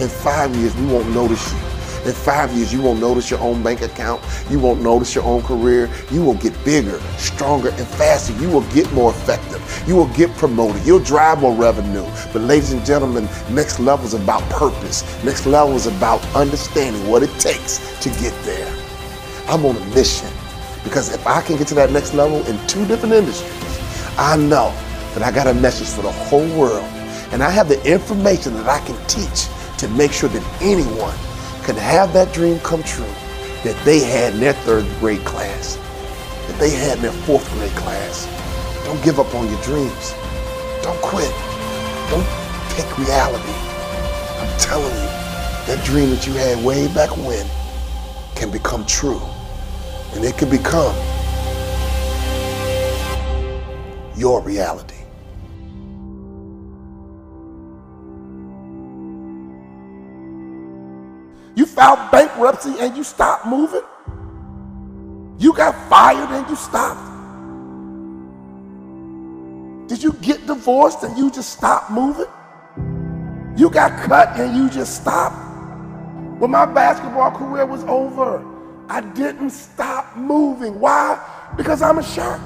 in 5 years we won't notice you. In 5 years, you won't notice your own bank account. You won't notice your own career. You will get bigger, stronger, and faster. You will get more effective. You will get promoted. You'll drive more revenue. But ladies and gentlemen, next level is about purpose. Next level is about understanding what it takes to get there. I'm on a mission, because if I can get to that next level in 2 different industries, I know that I got a message for the whole world. And I have the information that I can teach to make sure that anyone can have that dream come true that they had in their 3rd grade class, that they had in their 4th grade class. Don't give up on your dreams. Don't quit. Don't take reality. I'm telling you, that dream that you had way back when can become true, and it can become your reality. You filed bankruptcy and you stopped moving. You got fired and you stopped. Did you get divorced and you just stopped moving? You got cut and you just stopped. When my basketball career was over, I didn't stop moving. Why? Because I'm a shark.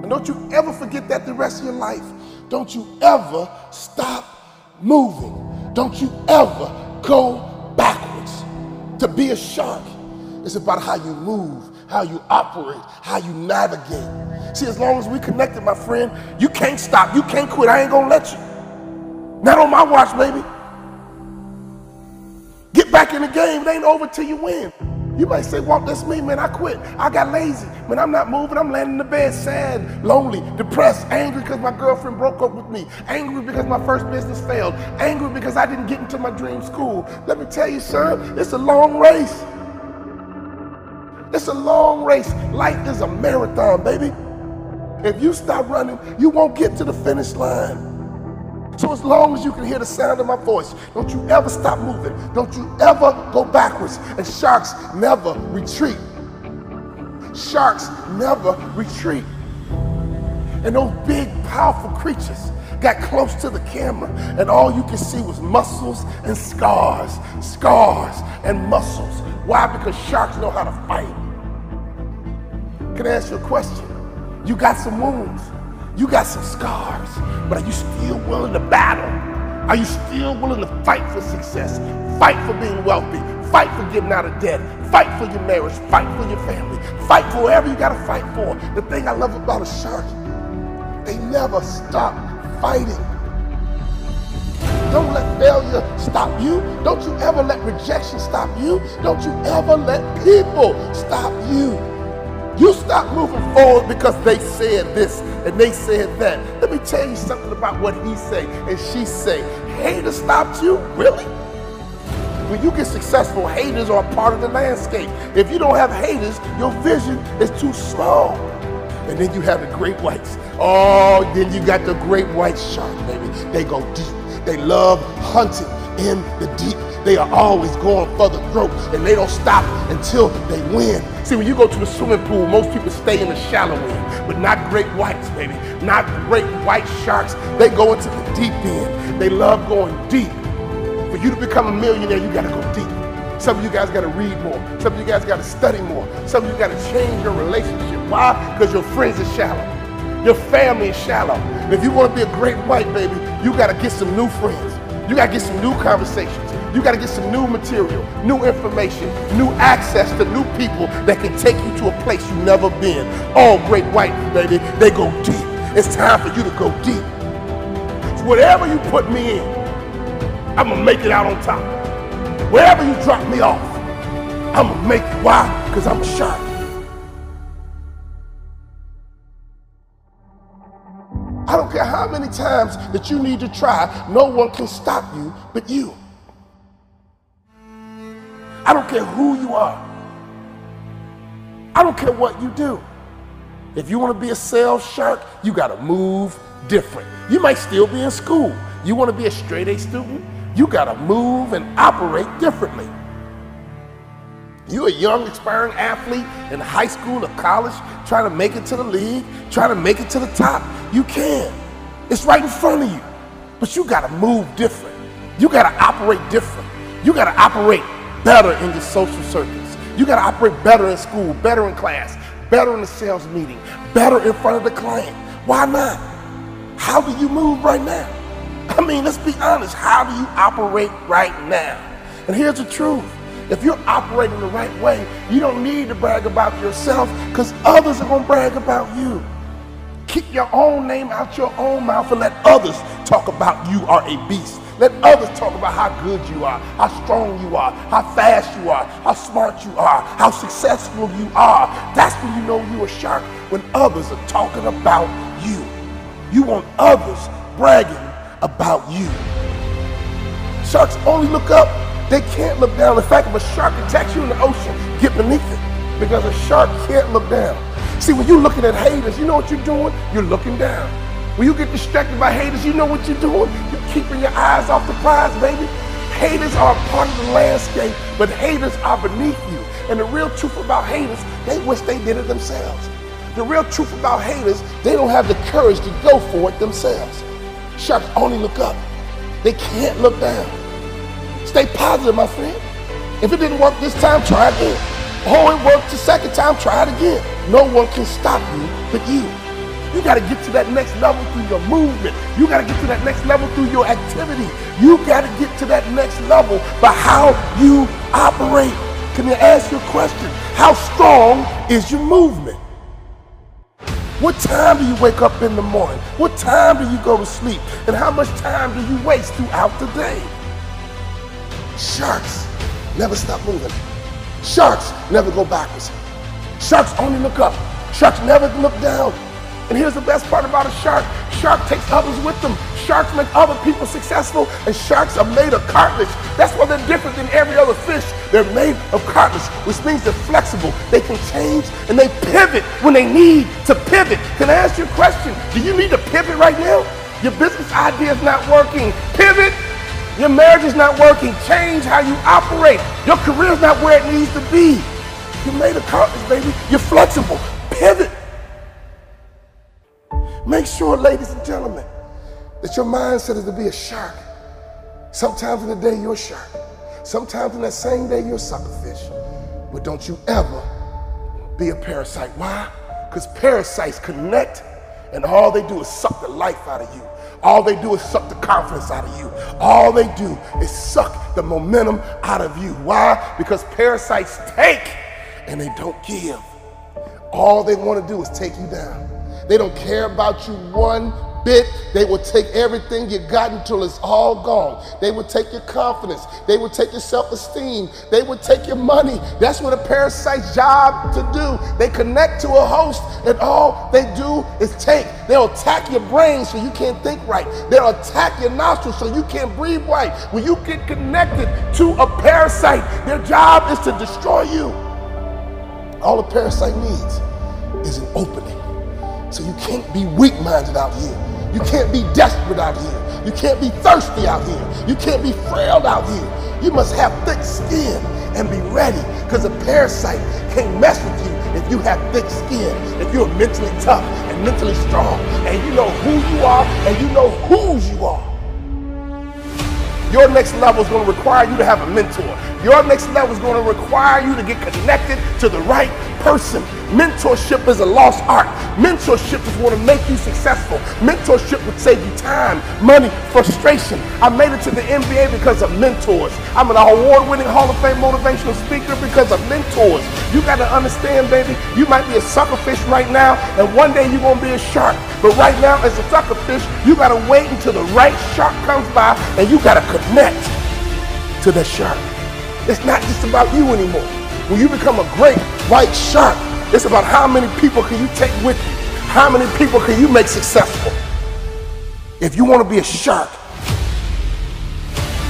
And don't you ever forget that the rest of your life. Don't you ever stop moving. Don't you ever go backwards. To be a shark is about how you move, how you operate, how you navigate. See, as long as we connected, my friend, you can't stop, you can't quit. I ain't gonna let you. Not on my watch, baby. Get back in the game. It ain't over till you win. You might say, "Well, that's me, man. I quit. I got lazy. Man, I'm not moving. I'm laying in the bed, sad, lonely, depressed, angry because my girlfriend broke up with me, angry because my first business failed, angry because I didn't get into my dream school." Let me tell you, son, it's a long race. It's a long race. Life is a marathon, baby. If you stop running, you won't get to the finish line. So as long as you can hear the sound of my voice, don't you ever stop moving. Don't you ever go backwards. And sharks never retreat. Sharks never retreat. And those big, powerful creatures got close to the camera, and all you could see was muscles and scars. Scars and muscles. Why? Because sharks know how to fight. Can I ask you a question? You got some wounds. You got some scars, but are you still willing to battle? Are you still willing to fight for success? Fight for being wealthy. Fight for getting out of debt. Fight for your marriage. Fight for your family. Fight for whatever you gotta fight for. The thing I love about a shark, they never stop fighting. Don't let failure stop you. Don't you ever let rejection stop you. Don't you ever let people stop you. You stop moving forward because they said this and they said that. Let me tell you something about what he say and she say. Haters stopped you? Really? When you get successful, haters are a part of the landscape. If you don't have haters, your vision is too small. And then you have the great whites. Oh, then you got the great white shark, baby. They go deep. They love hunting in the deep. They are always going for the throat, and they don't stop until they win. See, when you go to the swimming pool, most people stay in the shallow end, but not great whites, baby. Not great white sharks. They go into the deep end. They love going deep. For you to become a millionaire, you gotta go deep. Some of you guys gotta read more. Some of you guys gotta study more. Some of you gotta change your relationship. Why? Because your friends are shallow. Your family is shallow. If you wanna be a great white, baby, you gotta get some new friends. You gotta get some new conversations. You gotta get some new material, new information, new access to new people that can take you to a place you've never been. All great white, baby, they go deep. It's time for you to go deep. So whatever you put me in, I'm gonna make it out on top. Wherever you drop me off, I'm gonna make it. Why? Because I'm a shark. I don't care how many times that you need to try, no one can stop you but you. I don't care who you are. I don't care what you do. If you want to be a sales shark, you got to move different. You might still be in school. You want to be a straight A student, you got to move and operate differently. You're a young, aspiring athlete in high school or college, trying to make it to the league, trying to make it to the top. You can. It's right in front of you. But you got to move different. You got to operate different. You got to operate better in your social circles. You gotta operate better in school, better in class, better in the sales meeting, better in front of the client. Why not? How do you move right now? I mean, let's be honest, how do you operate right now? And here's the truth, if you're operating the right way, you don't need to brag about yourself because others are gonna brag about you. Keep your own name out your own mouth and let others talk about you are a beast. Let others talk about how good you are, how strong you are, how fast you are, how smart you are, how successful you are. That's when you know you're a shark, when others are talking about you. You want others bragging about you. Sharks only look up, they can't look down. In fact, if a shark attacks you in the ocean, get beneath it, because a shark can't look down. See, when you're looking at haters, you know what you're doing? You're looking down. When you get distracted by haters, you know what you're doing? You're keeping your eyes off the prize, baby. Haters are a part of the landscape, but haters are beneath you. And the real truth about haters, they wish they did it themselves. The real truth about haters, they don't have the courage to go for it themselves. Sharks only look up. They can't look down. Stay positive, my friend. If it didn't work this time, try again. Oh, it worked the second time, try it again. No one can stop you but you. You got to get to that next level through your movement. You got to get to that next level through your activity. You got to get to that next level by how you operate. Can I ask you a question? How strong is your movement? What time do you wake up in the morning? What time do you go to sleep? And how much time do you waste throughout the day? Sharks never stop moving. Sharks never go backwards. Sharks only look up. Sharks never look down. And here's the best part about a shark. Shark takes others with them. Sharks make other people successful, and sharks are made of cartilage. That's why they're different than every other fish. They're made of cartilage, which means they're flexible. They can change, and they pivot when they need to pivot. Can I ask you a question? Do you need to pivot right now? Your business idea is not working. Pivot. Your marriage is not working. Change how you operate. Your career is not where it needs to be. You're made of cartilage, baby. You're flexible. Pivot. Make sure, ladies and gentlemen, that your mindset is to be a shark. Sometimes in the day you're a shark. Sometimes in that same day you're a suckerfish. But don't you ever be a parasite. Why? Because parasites connect, and all they do is suck the life out of you. All they do is suck the confidence out of you. All they do is suck the momentum out of you. Why? Because parasites take and they don't give. All they want to do is take you down. They don't care about you one bit. They will take everything you got until it's all gone. They will take your confidence. They will take your self-esteem. They will take your money. That's what a parasite's job to do. They connect to a host, and all they do is take. They'll attack your brain so you can't think right. They'll attack your nostrils so you can't breathe right. When you get connected to a parasite, their job is to destroy you. All a parasite needs is an opening. So you can't be weak-minded out here. You can't be desperate out here. You can't be thirsty out here. You can't be frail out here. You must have thick skin and be ready, because a parasite can't mess with you if you have thick skin, if you're mentally tough and mentally strong, and you know who you are and you know whose you are. Your next level is going to require you to have a mentor. Your next level is going to require you to get connected to the right person. Mentorship is a lost art. Mentorship is going to make you successful. Mentorship would save you time, money, frustration. I made it to the NBA because of mentors. I'm an award-winning Hall of Fame motivational speaker because of mentors. You got to understand, baby, you might be a suckerfish right now, and one day you're going to be a shark. But right now, as a suckerfish, you got to wait until the right shark comes by, and you got to connect to the shark. It's not just about you anymore. When you become a great white shark, it's about how many people can you take with you? How many people can you make successful? If you want to be a shark,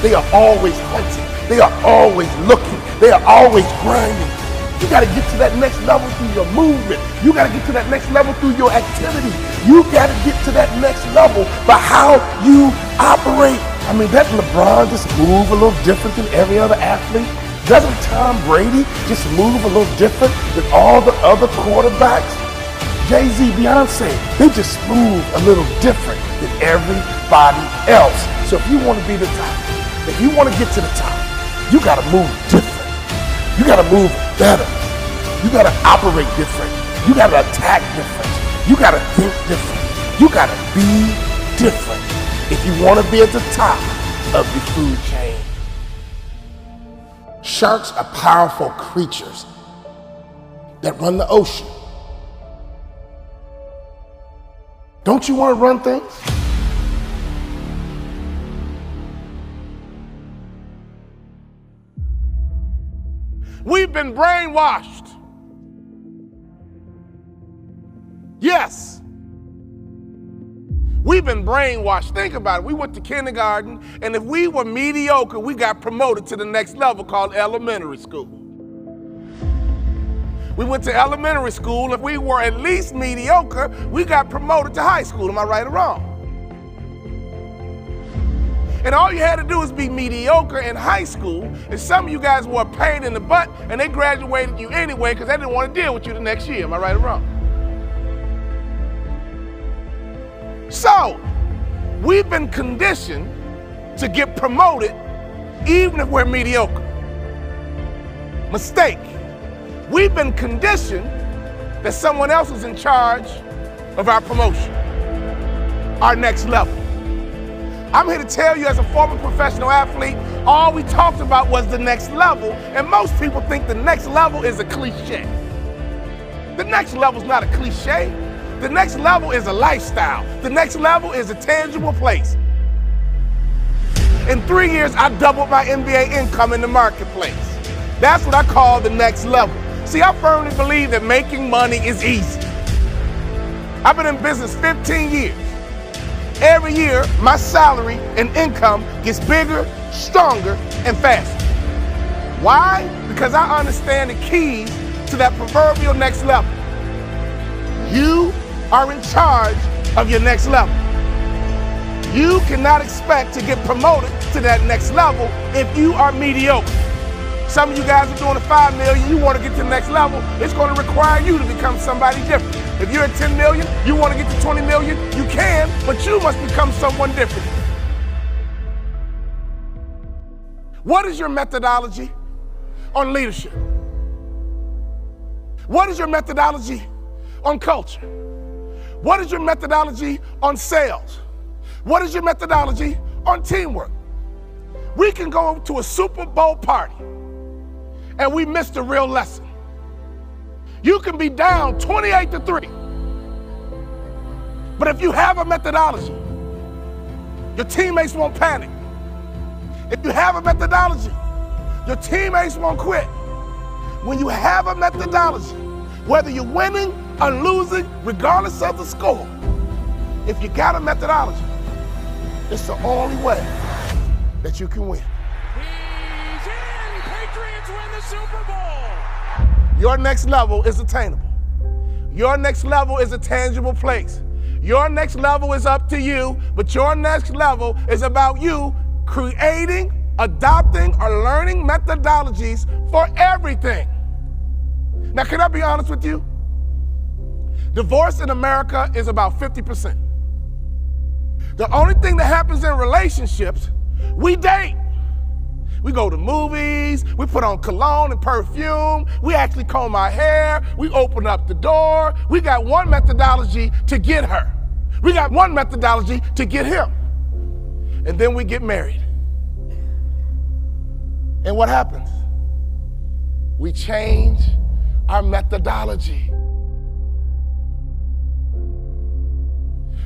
they are always hunting. They are always looking. They are always grinding. You got to get to that next level through your movement. You got to get to that next level through your activity. You got to get to that next level by how you operate. I mean, that LeBron just move a little different than every other athlete. Doesn't Tom Brady just move a little different than all the other quarterbacks? Jay-Z, Beyonce, they just move a little different than everybody else. So if you want to be the top, if you want to get to the top, you got to move different. You got to move better. You got to operate different. You got to attack different. You got to think different. You got to be different if you want to be at the top of the food chain. Sharks are powerful creatures that run the ocean. Don't you want to run things? We've been brainwashed. Yes. We've been brainwashed. Think about it. We went to kindergarten, and if we were mediocre, we got promoted to the next level called elementary school. We went to elementary school. If we were at least mediocre, we got promoted to high school. Am I right or wrong? And all you had to do was be mediocre in high school, and some of you guys were a pain in the butt, and they graduated you anyway because they didn't want to deal with you the next year. Am I right or wrong? So, we've been conditioned to get promoted even if we're mediocre. Mistake. We've been conditioned that someone else is in charge of our promotion, our next level. I'm here to tell you, as a former professional athlete, all we talked about was the next level, and most people think the next level is a cliche. The next level's not a cliche. The next level is a lifestyle. The next level is a tangible place. In 3 years, I doubled my NBA income in the marketplace. That's what I call the next level. See, I firmly believe that making money is easy. I've been in business 15 years. Every year, my salary and income gets bigger, stronger, and faster. Why? Because I understand the keys to that proverbial next level. You are in charge of your next level. You cannot expect to get promoted to that next level if you are mediocre. Some of you guys are doing a 5 million, you want to get to the next level, it's going to require you to become somebody different. If you're at 10 million, you want to get to 20 million, you can, but you must become someone different. What is your methodology on leadership? What is your methodology on culture? What is your methodology on sales? What is your methodology on teamwork? We can go to a Super Bowl party and we missed the real lesson. You can be down 28-3, but if you have a methodology, your teammates won't panic. If you have a methodology, your teammates won't quit. When you have a methodology, whether you're winning or losing, regardless of the score, if you got a methodology, it's the only way that you can win. He's in! Patriots win the Super Bowl! Your next level is attainable. Your next level is a tangible place. Your next level is up to you, but your next level is about you creating, adopting, or learning methodologies for everything. Now, can I be honest with you? Divorce in America is about 50%. The only thing that happens in relationships, we date. We go to movies, we put on cologne and perfume, we actually comb our hair, we open up the door. We got one methodology to get her. We got one methodology to get him. And then we get married. And what happens? We change our methodology.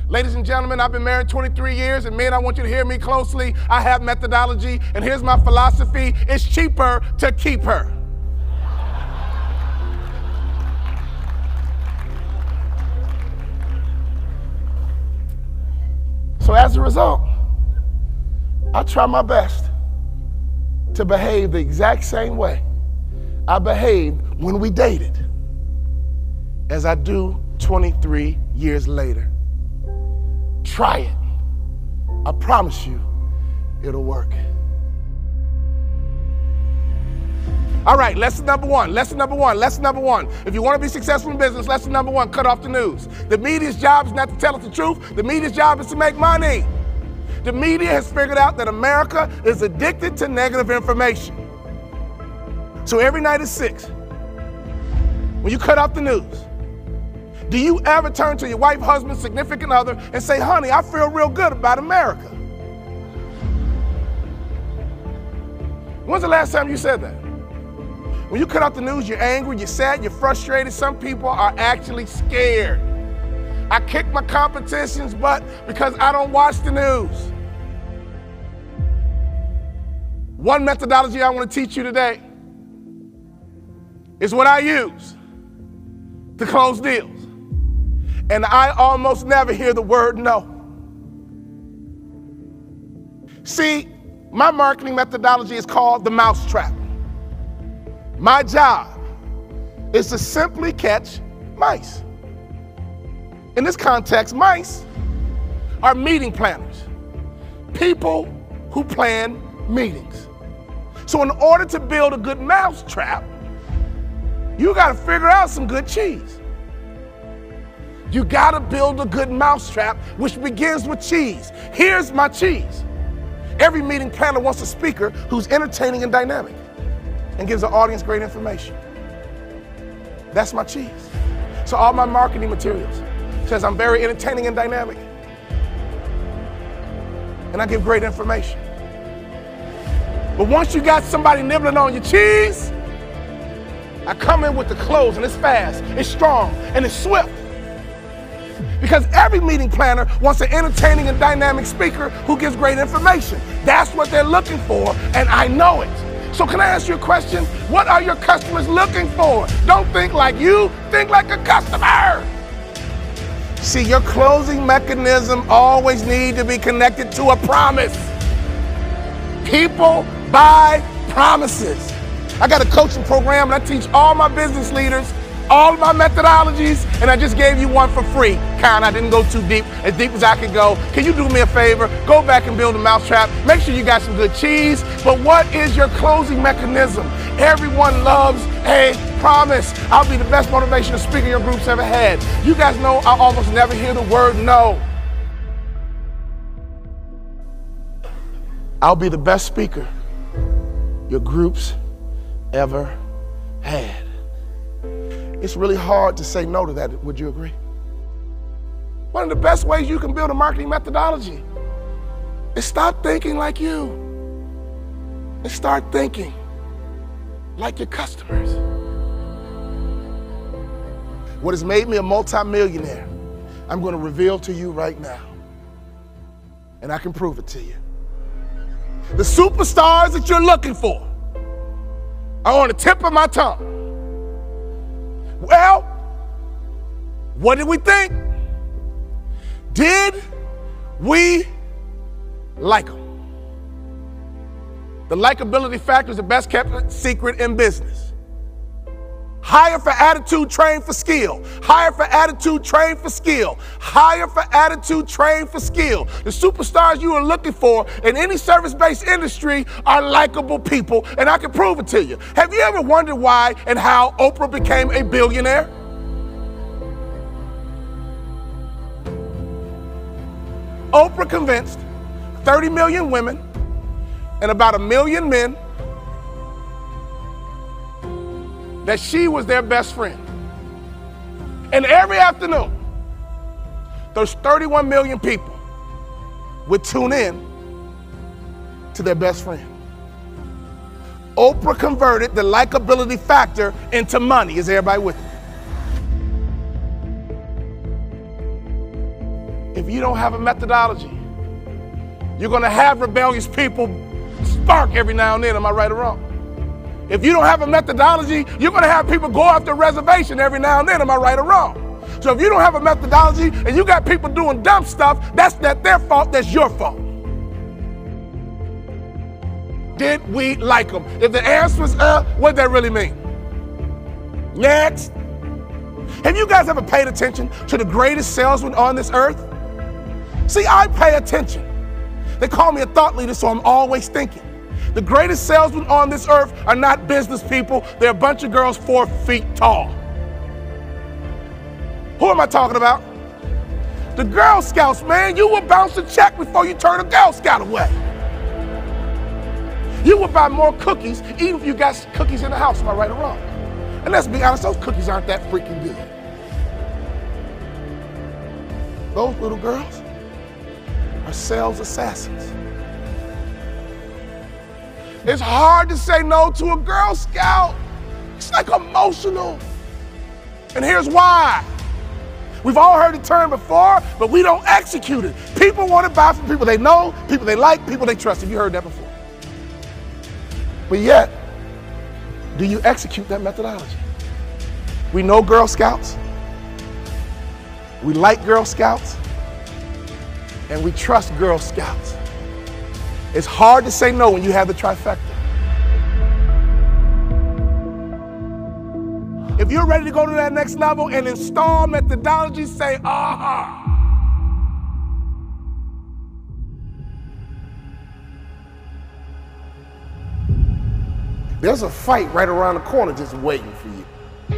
Ladies and gentlemen, I've been married 23 years, and men, I want you to hear me closely. I have methodology, and here's my philosophy. It's cheaper to keep her. So as a result, I try my best to behave the exact same way I behaved when we dated, as I do 23 years later. Try it. I promise you, it'll work. All right, lesson number one. If you want to be successful in business, lesson number one, cut off the news. The media's job is not to tell us the truth. The media's job is to make money. The media has figured out that America is addicted to negative information. So every night at 6, when you cut off the news, do you ever turn to your wife, husband, significant other and say, honey, I feel real good about America? When's the last time you said that? When you cut out the news, you're angry, you're sad, you're frustrated. Some people are actually scared. I kick my competition's butt because I don't watch the news. One methodology I want to teach you today is what I use to close deals. And I almost never hear the word no. See, my marketing methodology is called the mousetrap. My job is to simply catch mice. In this context, mice are meeting planners, people who plan meetings. So in order to build a good mousetrap, you gotta figure out some good cheese. You gotta build a good mousetrap, which begins with cheese. Here's my cheese. Every meeting planner wants a speaker who's entertaining and dynamic and gives the audience great information. That's my cheese. So all my marketing materials says I'm very entertaining and dynamic, and I give great information. But once you got somebody nibbling on your cheese, I come in with the clothes, and it's fast, it's strong, and it's swift. Because every meeting planner wants an entertaining and dynamic speaker who gives great information. That's what they're looking for, and I know it. So can I ask you a question? What are your customers looking for? Don't think like you, think like a customer. See, your closing mechanism always needs to be connected to a promise. People buy promises. I got a coaching program, and I teach all my business leaders all my methodologies, and I just gave you one for free. Kind, I didn't go too deep as I could go. Can you do me a favor? Go back and build a mousetrap. Make sure you got some good cheese. But what is your closing mechanism? Everyone loves a promise. I'll be the best motivational speaker your group's ever had. You guys know I almost never hear the word no. I'll be the best speaker your group's ever had. It's really hard to say no to that, would you agree? One of the best ways you can build a marketing methodology is stop thinking like you and start thinking like your customers. What has made me a multimillionaire, I'm going to reveal to you right now, and I can prove it to you. The superstars that you're looking for are on the tip of my tongue. Well, what did we think? Did we like them? The likability factor is the best kept secret in business. Hire for attitude, train for skill. Hire for attitude, train for skill. Hire for attitude, train for skill. The superstars you are looking for in any service-based industry are likable people, and I can prove it to you. Have you ever wondered why and how Oprah became a billionaire? Oprah convinced 30 million women and about 1 million men that she was their best friend. And every afternoon, those 31 million people would tune in to their best friend. Oprah converted the likability factor into money. Is everybody with me? If you don't have a methodology, you're gonna have rebellious people spark every now and then, am I right or wrong? If you don't have a methodology, you're going to have people go off the reservation every now and then. Am I right or wrong? So if you don't have a methodology and you got people doing dumb stuff, that's not their fault, that's your fault. Did we like them? If the answer is, what did that really mean? Next. Have you guys ever paid attention to the greatest salesman on this earth? See, I pay attention. They call me a thought leader, so I'm always thinking. The greatest salesmen on this earth are not business people. They're a bunch of girls 4 feet tall. Who am I talking about? The Girl Scouts, man. You would bounce a check before you turn a Girl Scout away. You would buy more cookies, even if you got cookies in the house, am I right or wrong? And let's be honest, those cookies aren't that freaking good. Those little girls are sales assassins. It's hard to say no to a Girl Scout. It's like emotional. And here's why. We've all heard the term before, but we don't execute it. People want to buy from people they know, people they like, people they trust. Have you heard that before? But yet, do you execute that methodology? We know Girl Scouts. We like Girl Scouts. And we trust Girl Scouts. It's hard to say no when you have the trifecta. If you're ready to go to that next level and install methodology, say, aha. There's a fight right around the corner just waiting for you.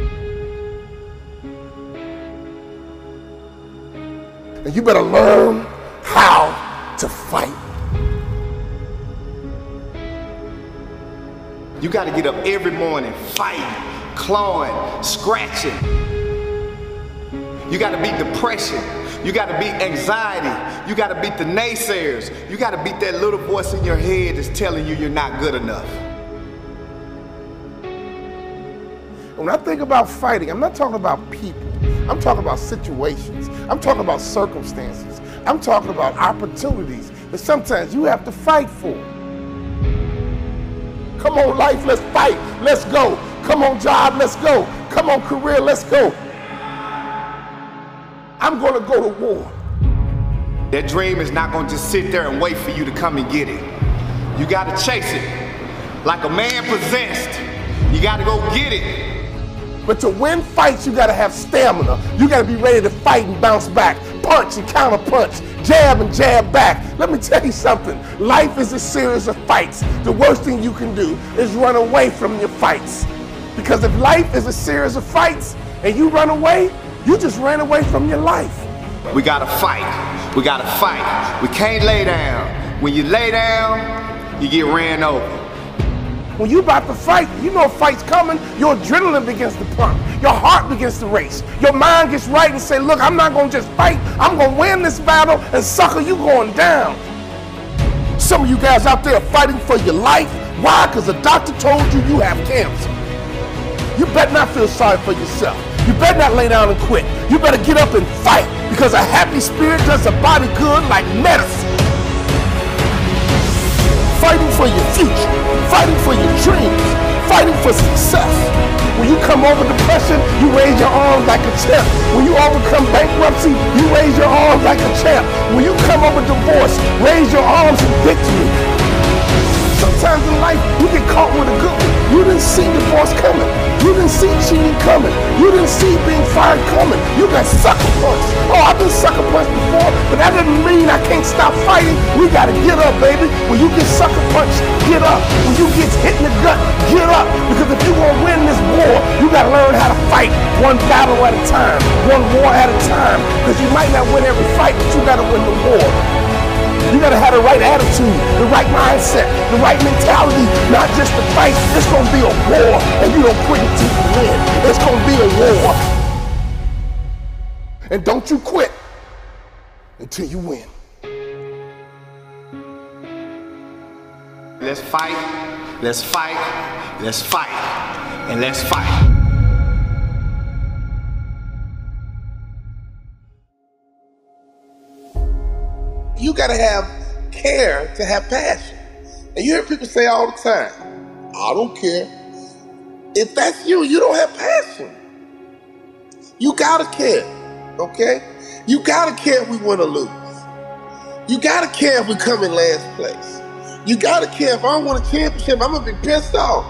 And you better learn how to fight. You got to get up every morning, fighting, clawing, scratching. You got to beat depression, You got to beat anxiety. You got to beat the naysayers. You got to beat that little voice in your head that's telling you you're not good enough. When I think about fighting, I'm not talking about people. I'm talking about situations. I'm talking about circumstances. I'm talking about opportunities that sometimes you have to fight for. Come on, life, let's fight. Let's go. Come on, job, let's go. Come on, career, let's go. I'm going to go to war. That dream is not going to just sit there and wait for you to come and get it. You got to chase it. Like a man possessed, you got to go get it. But to win fights, you got to have stamina. You got to be ready to fight and bounce back, punch and counter punch, jab and jab back. Let me tell you something. Life is a series of fights. The worst thing you can do is run away from your fights. Because if life is a series of fights and you run away, you just ran away from your life. We gotta fight. We gotta fight. We can't lay down. When you lay down, you get ran over. When you about to fight, you know a fight's coming. Your adrenaline begins to pump. Your heart begins to race. Your mind gets right and say, look, I'm not gonna just fight. I'm gonna win this battle, and sucker, you going down. Some of you guys out there are fighting for your life. Why? Because the doctor told you you have cancer. You better not feel sorry for yourself. You better not lay down and quit. You better get up and fight, because a happy spirit does a body good like medicine. Fighting for your future, fighting for your dreams, fighting for success. When you come over depression, you raise your arms like a champ. When you overcome bankruptcy, you raise your arms like a champ. When you come over divorce, raise your arms in victory. Sometimes in life, you get caught with a good one. You didn't see divorce coming. You didn't see cheating coming. You didn't see being fired coming. You got sucker punched. Oh, I've been sucker punched before, but that doesn't mean I can't stop fighting. We gotta get up, baby. When you get sucker punched, get up. When you get hit in the gut, get up. Because if you wanna win this war, you gotta learn how to fight one battle at a time, one war at a time. Because you might not win every fight, but you gotta win the war. You gotta have the right attitude, the right mindset, the right mentality, not just the fight. It's gonna be a war, and you don't quit until you win. It's gonna be a war. And don't you quit until you win. Let's fight, let's fight, let's fight, and let's fight. You gotta have care to have passion. And you hear people say all the time, I don't care. If that's you, you don't have passion. You gotta care, okay? You gotta care if we win or lose. You gotta care if we come in last place. You gotta care if I don't want a championship, I'm gonna be pissed off.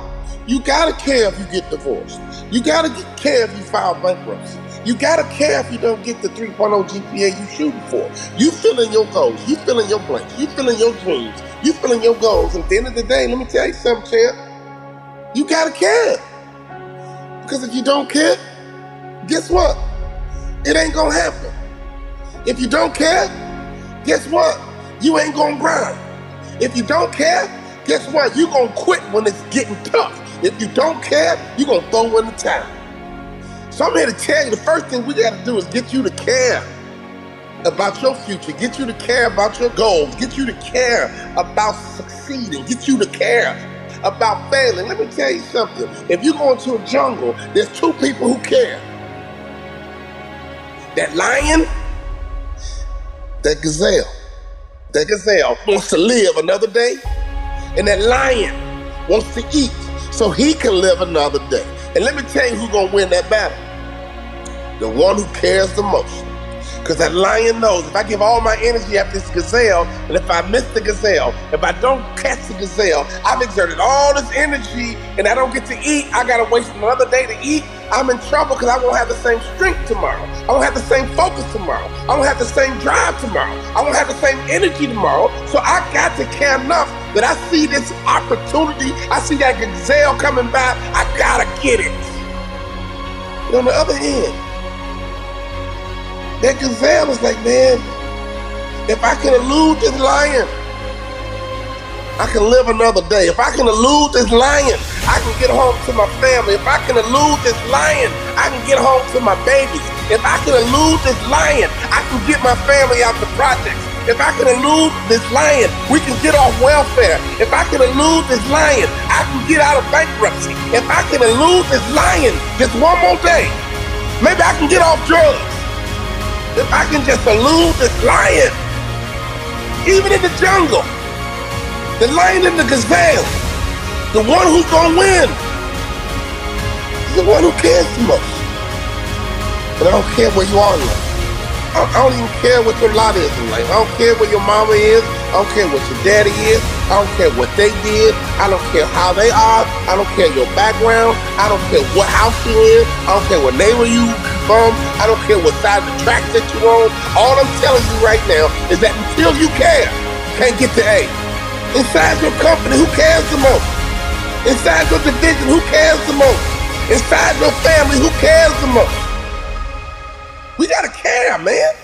You gotta care if you get divorced. You gotta care if you file bankruptcy. You gotta care if you don't get the 3.0 GPA you shooting for. You filling your goals, you filling your blanks, you filling your dreams, you filling your goals. And at the end of the day, let me tell you something, champ. You gotta care. Because if you don't care, guess what? It ain't gonna happen. If you don't care, guess what? You ain't gonna grind. If you don't care, guess what? You gonna quit when it's getting tough. If you don't care, you gonna throw in the towel. So I'm here to tell you, the first thing we gotta do is get you to care about your future, get you to care about your goals, get you to care about succeeding, get you to care about failing. Let me tell you something. If you go into a jungle, there's two people who care. That lion, that gazelle. That gazelle wants to live another day, and that lion wants to eat so he can live another day. And let me tell you who's gonna win that battle. The one who cares the most. Because that lion knows, if I give all my energy after this gazelle, and if I miss the gazelle, if I don't catch the gazelle, I've exerted all this energy and I don't get to eat, I gotta waste another day to eat, I'm in trouble because I won't have the same strength tomorrow. I won't have the same focus tomorrow. I won't have the same drive tomorrow. I won't have the same energy tomorrow. So I got to care enough that I see this opportunity, I see that gazelle coming by, I gotta get it. But on the other hand, that gazelle is like, man, if I could elude this lion, I can live another day. If I can elude this lion, I can get home to my family. If I can elude this lion, I can get home to my babies. If I can elude this lion, I can get my family out the projects. If I can elude this lion, we can get off welfare. If I can elude this lion, I can get out of bankruptcy. If I can elude this lion just one more day, maybe I can get off drugs. If I can just elude this lion, even in the jungle, the lion and the gazelle, the one who's gonna win is the one who cares the most. But I don't care where you are in life. I don't even care what your lot is in life. I don't care where your mama is. I don't care what your daddy is. I don't care what they did. I don't care how they are. I don't care your background. I don't care what house you in. I don't care what neighbor you from. I don't care what side of the track that you on. All I'm telling you right now is that until you care, you can't get to A. Inside your company, who cares the most? Inside your division, who cares the most? Inside your family, who cares the most? We gotta care, man.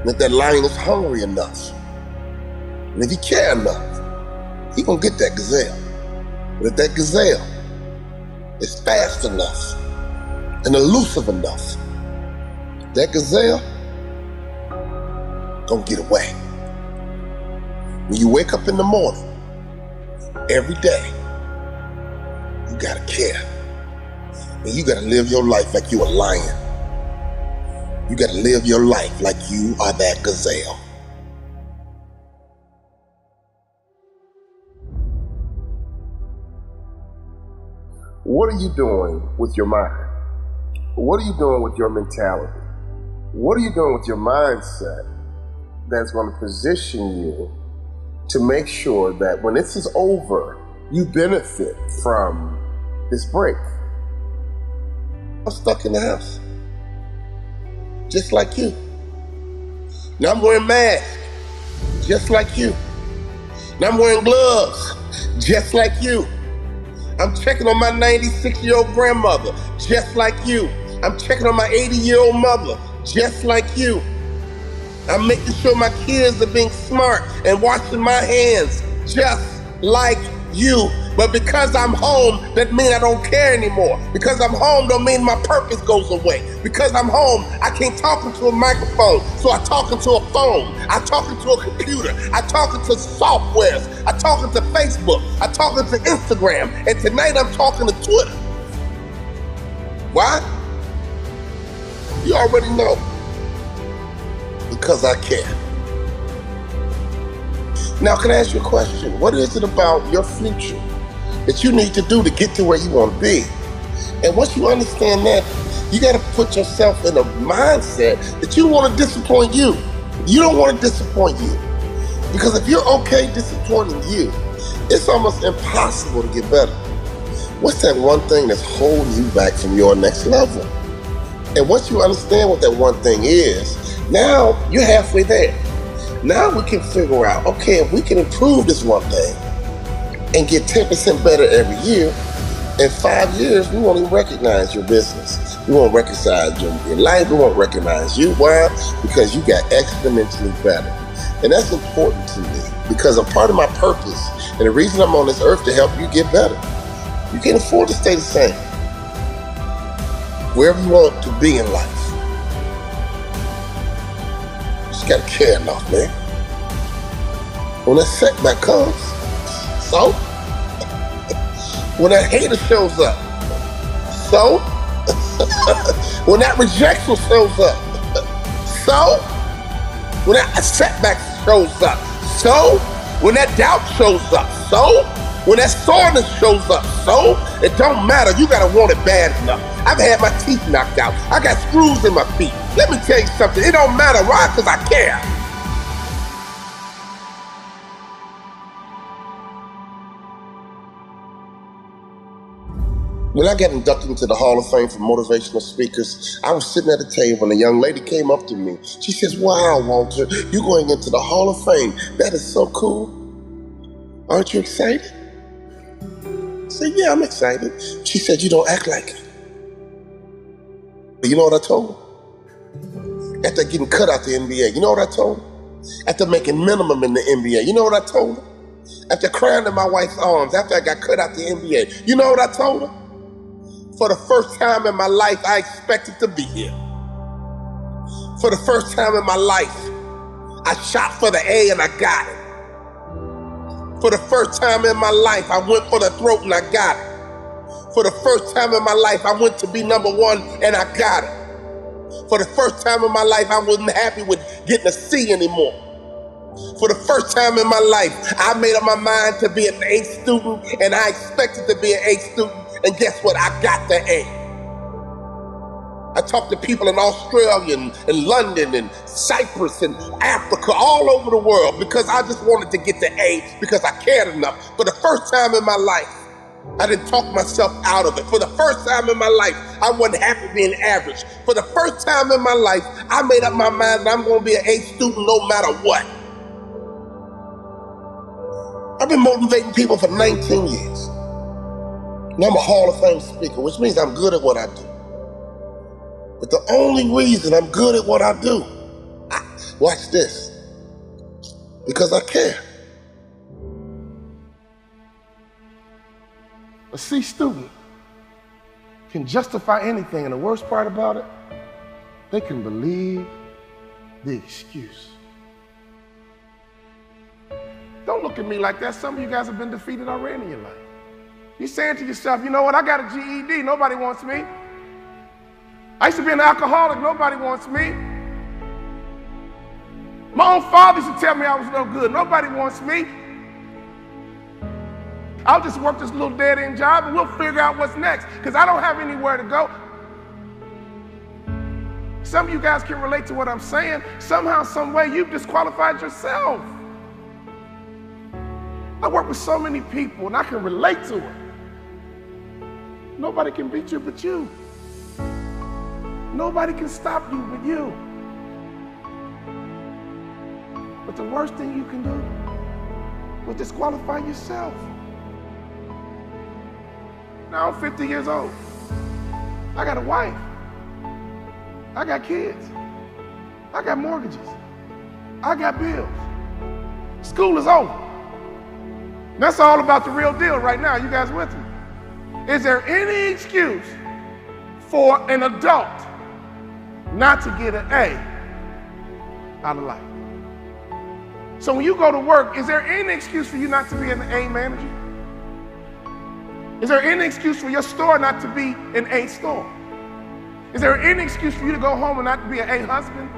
And if that lion is hungry enough, and if he cares enough, he gonna get that gazelle. But if that gazelle is fast enough and elusive enough, that gazelle gonna get away. When you wake up in the morning, every day, you gotta care. And you gotta live your life like you a lion. You gotta live your life like you are that gazelle. What are you doing with your mind? What are you doing with your mentality? What are you doing with your mindset that's gonna position you to make sure that when this is over, you benefit from this break? I'm stuck in the house, just like you. Now I'm wearing masks, just like you. Now I'm wearing gloves, just like you. I'm checking on my 96-year-old grandmother, just like you. I'm checking on my 80-year-old mother, just like you. I'm making sure my kids are being smart and washing my hands, just like you. But because I'm home, that means I don't care anymore. Because I'm home don't mean my purpose goes away. Because I'm home, I can't talk into a microphone, so I talk into a phone. I talk into a computer. I talk into softwares. I talk into Facebook. I talk into Instagram. And tonight I'm talking to Twitter. Why? You already know. Because I care. Now, can I ask you a question? What is it about your future that you need to do to get to where you want to be? And once you understand that, you got to put yourself in a mindset that you want to disappoint you. You don't want to disappoint you. Because if you're okay disappointing you, it's almost impossible to get better. What's that one thing that's holding you back from your next level? And once you understand what that one thing is, now you're halfway there. Now we can figure out, okay, if we can improve this one thing and get 10% better every year, in 5 years, we won't even recognize your business. We won't recognize your life. We won't recognize you. Why? Because you got exponentially better. And that's important to me because a part of my purpose and the reason I'm on this earth to help you get better. You can't afford to stay the same. Wherever you want to be in life, you just gotta care enough, man. When that setback comes, so? When that hater shows up, so? When that rejection shows up, so? When that setback shows up, so? When that doubt shows up, so? When that soreness shows up, so? It don't matter, you gotta want it bad enough. I've had my teeth knocked out. I got screws in my feet. Let me tell you something, it don't matter. Why? Because I care. When I got inducted into the Hall of Fame for motivational speakers, I was sitting at a table and a young lady came up to me. She says, "Wow, Walter, you're going into the Hall of Fame. That is so cool. Aren't you excited?" I said, "Yeah, I'm excited." She said, "You don't act like it." But you know what I told her? After getting cut out the NBA, you know what I told her? after making minimum in the NBA. You know what I told her? After crying in my wife's arms, after I got cut out the NBA, you know what I told her? For the first time in my life, I expected to be here. For the first time in my life, I shot for the A and I got it. For the first time in my life, I went for the throat and I got it. For the first time in my life, I went to be number one and I got it. For the first time in my life, I wasn't happy with getting a C anymore. For the first time in my life, I made up my mind to be an A student, and I expected to be an A student, and guess what? I got the A. I talked to people in Australia and London and Cyprus and Africa, all over the world, because I just wanted to get the A because I cared enough. For the first time in my life, I didn't talk myself out of it. For the first time in my life, I wasn't happy being average. For the first time in my life, I made up my mind that I'm going to be an A student no matter what. I've been motivating people for 19 years. Now I'm a Hall of Fame speaker, which means I'm good at what I do. But the only reason I'm good at what I do, watch this, because I care. A C student can justify anything, and the worst part about it, they can believe the excuse. Don't look at me like that. Some of you guys have been defeated already in your life. You're saying to yourself, you know what, I got a GED, nobody wants me. I used to be an alcoholic, nobody wants me. My own father used to tell me I was no good, nobody wants me. I'll just work this little dead-end job and we'll figure out what's next, because I don't have anywhere to go. Some of you guys can relate to what I'm saying. Somehow, some way, you've disqualified yourself. I work with so many people and I can relate to it. Nobody can beat you but you. Nobody can stop you but you. But the worst thing you can do is disqualify yourself. Now I'm 50 years old. I got a wife. I got kids. I got mortgages. I got bills. School is over. That's all about the real deal right now. You guys with me? Is there any excuse for an adult not to get an A out of life? So when you go to work, is there any excuse for you not to be an A manager? Is there any excuse for your store not to be an A store? Is there any excuse for you to go home and not be an A husband?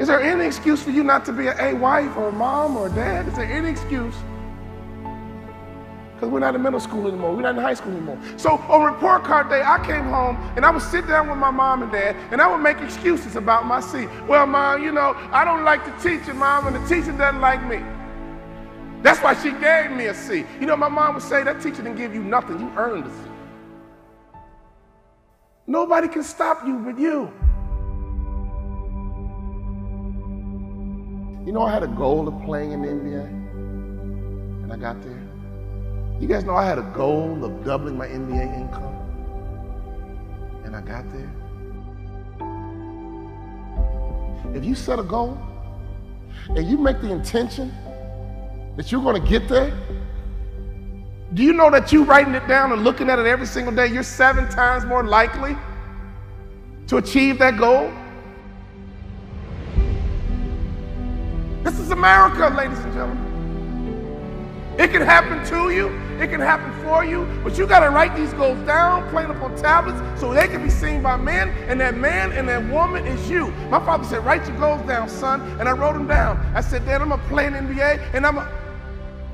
Is there any excuse for you not to be an A wife or a mom or a dad? Is there any excuse? Because we're not in middle school anymore. We're not in high school anymore. So on report card day, I came home and I would sit down with my mom and dad and I would make excuses about my seat. Well, Mom, you know, I don't like the teacher, Mom, and the teacher doesn't like me. That's why she gave me a C. You know, my mom would say, that teacher didn't give you nothing. You earned a C. Nobody can stop you but you. You know, I had a goal of playing in the NBA, and I got there. You guys know I had a goal of doubling my NBA income, and I got there. If you set a goal and you make the intention that you're going to get there, do you know that you writing it down and looking at it every single day, you're 7 times more likely to achieve that goal? This is America, ladies and gentlemen. It can happen to you, it can happen for you, but you gotta write these goals down, plain upon tablets, so they can be seen by men and that woman is you. My father said, write your goals down, son, and I wrote them down. I said, Dad, I'm gonna play in the NBA, and I'm gonna...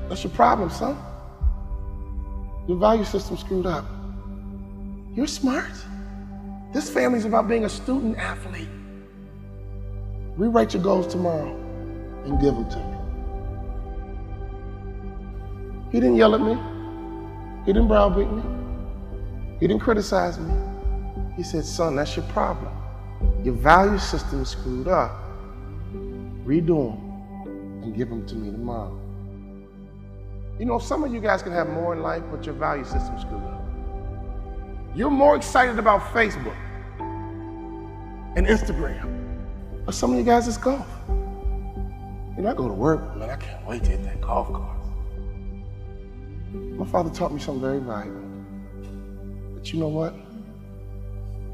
That's your problem, son. Your value system screwed up. You're smart. This family's about being a student athlete. Rewrite your goals tomorrow and give them to me. He didn't yell at me. He didn't browbeat me. He didn't criticize me. He said, son, that's your problem. Your value system is screwed up. Redo them and give them to me tomorrow. You know, some of you guys can have more in life, but your value system is screwed up. You're more excited about Facebook and Instagram. But some of you guys, it's golf. You know, I go to work, man, I can't wait to hit that golf course. My father taught me something very valuable. But you know what?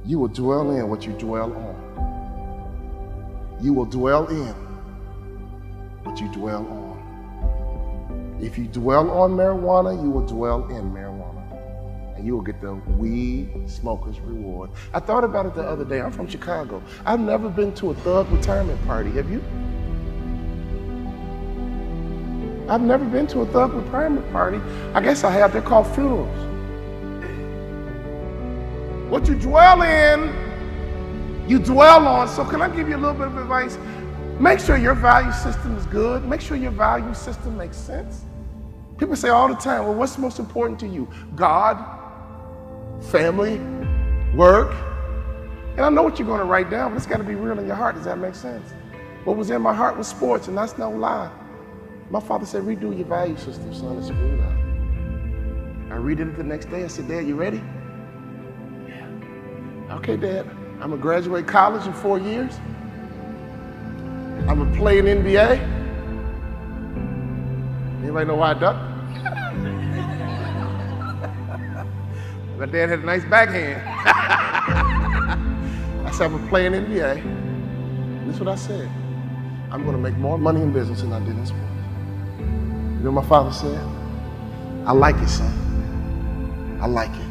You will dwell in what you dwell on. You will dwell in what you dwell on. If you dwell on marijuana, you will dwell in marijuana. And you will get the weed smoker's reward. I thought about it the other day. I'm from Chicago. I've never been to a thug retirement party. Have you? I've never been to a thug retirement party. I guess I have. They're called funerals. What you dwell in, you dwell on. So can I give you a little bit of advice? Make sure your value system is good. Make sure your value system makes sense. People say all the time, well, what's most important to you? God, family, work. And I know what you're going to write down, but it's got to be real in your heart. Does that make sense? What was in my heart was sports, and that's no lie. My father said, redo your value system, son. It's real now. I read it the next day. I said, Dad, you ready? Okay, Dad, I'm gonna graduate college in 4 years. I'm gonna play in NBA. Anybody know why I ducked? My dad had a nice backhand. I said, I'm gonna play in NBA. And this is what I said. I'm gonna make more money in business than I did in sports. You know what my father said? I like it, son. I like it.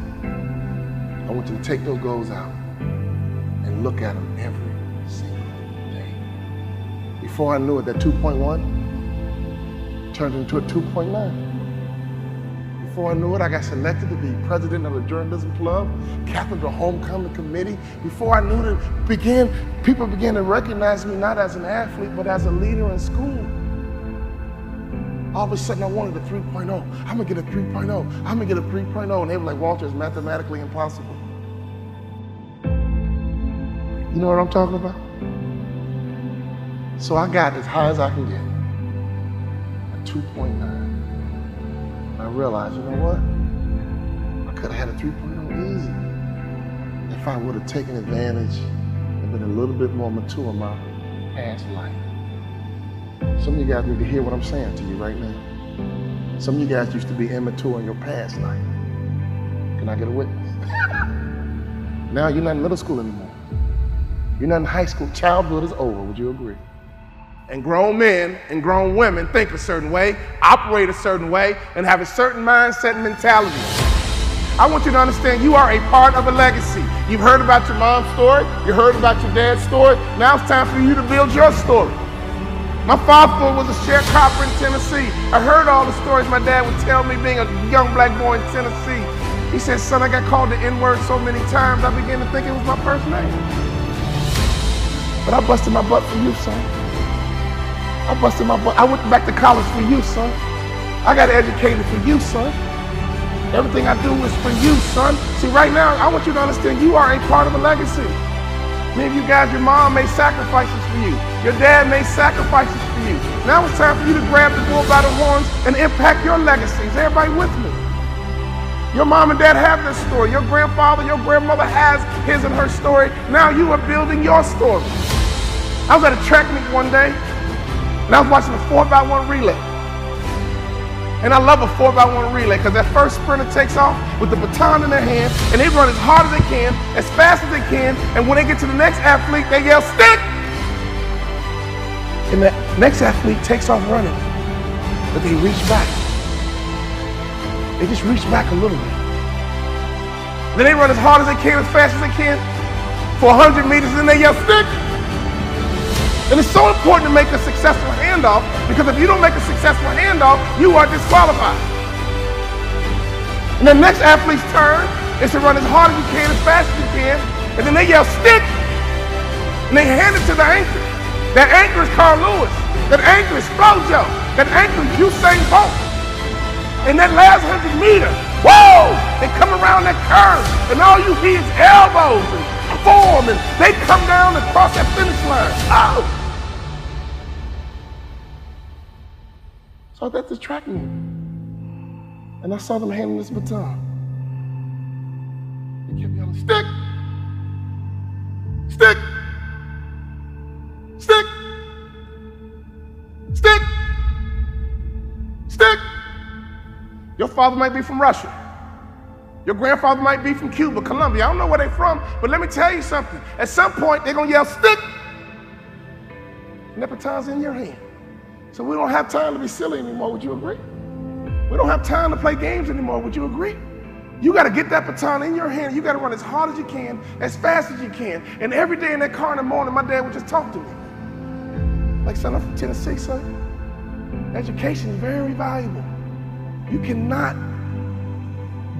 I want you to take those goals out and look at them every single day. Before I knew it, that 2.1 turned into a 2.9. Before I knew it, I got selected to be president of the Journalism Club, captain of the Homecoming Committee. Before I knew it, people began to recognize me not as an athlete, but as a leader in school. All of a sudden, I wanted a 3.0. I'm going to get a 3.0. I'm going to get a 3.0. And they were like, Walter, it's mathematically impossible. You know what I'm talking about? So I got as high as I can get, a 2.9. And I realized, you know what? I could have had a 3.0 easy if I would have taken advantage and been a little bit more mature in my past life. Some of you guys need to hear what I'm saying to you right now. Some of you guys used to be immature in your past life. Can I get a witness? Now you're not in middle school anymore. You're not in high school. Childhood is over, would you agree? And grown men and grown women think a certain way, operate a certain way, and have a certain mindset and mentality. I want you to understand you are a part of a legacy. You've heard about your mom's story. You heard about your dad's story. Now it's time for you to build your story. My father was a sharecropper in Tennessee. I heard all the stories my dad would tell me being a young black boy in Tennessee. He said, son, I got called the N-word so many times, I began to think it was my first name. But I busted my butt for you, son. I busted my butt. I went back to college for you, son. I got educated for you, son. Everything I do is for you, son. See, right now, I want you to understand you are a part of a legacy. Many of you guys, your mom made sacrifices for you. Your dad made sacrifices for you. Now it's time for you to grab the bull by the horns and impact your legacies. Everybody with me? Your mom and dad have this story. Your grandfather, your grandmother has his and her story. Now you are building your story. I was at a track meet one day, and I was watching a 4x1 relay. And I love a 4x1 relay because that first sprinter takes off with the baton in their hand, and they run as hard as they can, as fast as they can, and when they get to the next athlete, they yell, stick! And the next athlete takes off running, but they reach back. They just reach back a little bit. Then they run as hard as they can, as fast as they can, for 100 meters, and then they yell, stick! And it's so important to make a successful handoff, because if you don't make a successful handoff, you are disqualified. And the next athlete's turn is to run as hard as you can, as fast as you can, and then they yell, stick! And they hand it to the anchor. That anchor is Carl Lewis. That anchor is Flojo. That anchor is Usain Bolt. And that last 100 meters, whoa! They come around that curve, and all you hear is elbows and form, and they come down and cross that finish line. Oh! So I was at the track meet, and I saw them handing this baton. They kept yelling, stick! Stick! Stick! Stick! father might be from Russia. Your grandfather might be from Cuba, Colombia. I don't know where they're from, but let me tell you something. At some point, they're gonna yell, stick! And that baton's in your hand. So we don't have time to be silly anymore, would you agree? We don't have time to play games anymore, would you agree? You gotta get that baton in your hand. You gotta run as hard as you can, as fast as you can. And every day in that car in the morning, my dad would just talk to me. Like, son, I'm from Tennessee, son. Education is very valuable. You cannot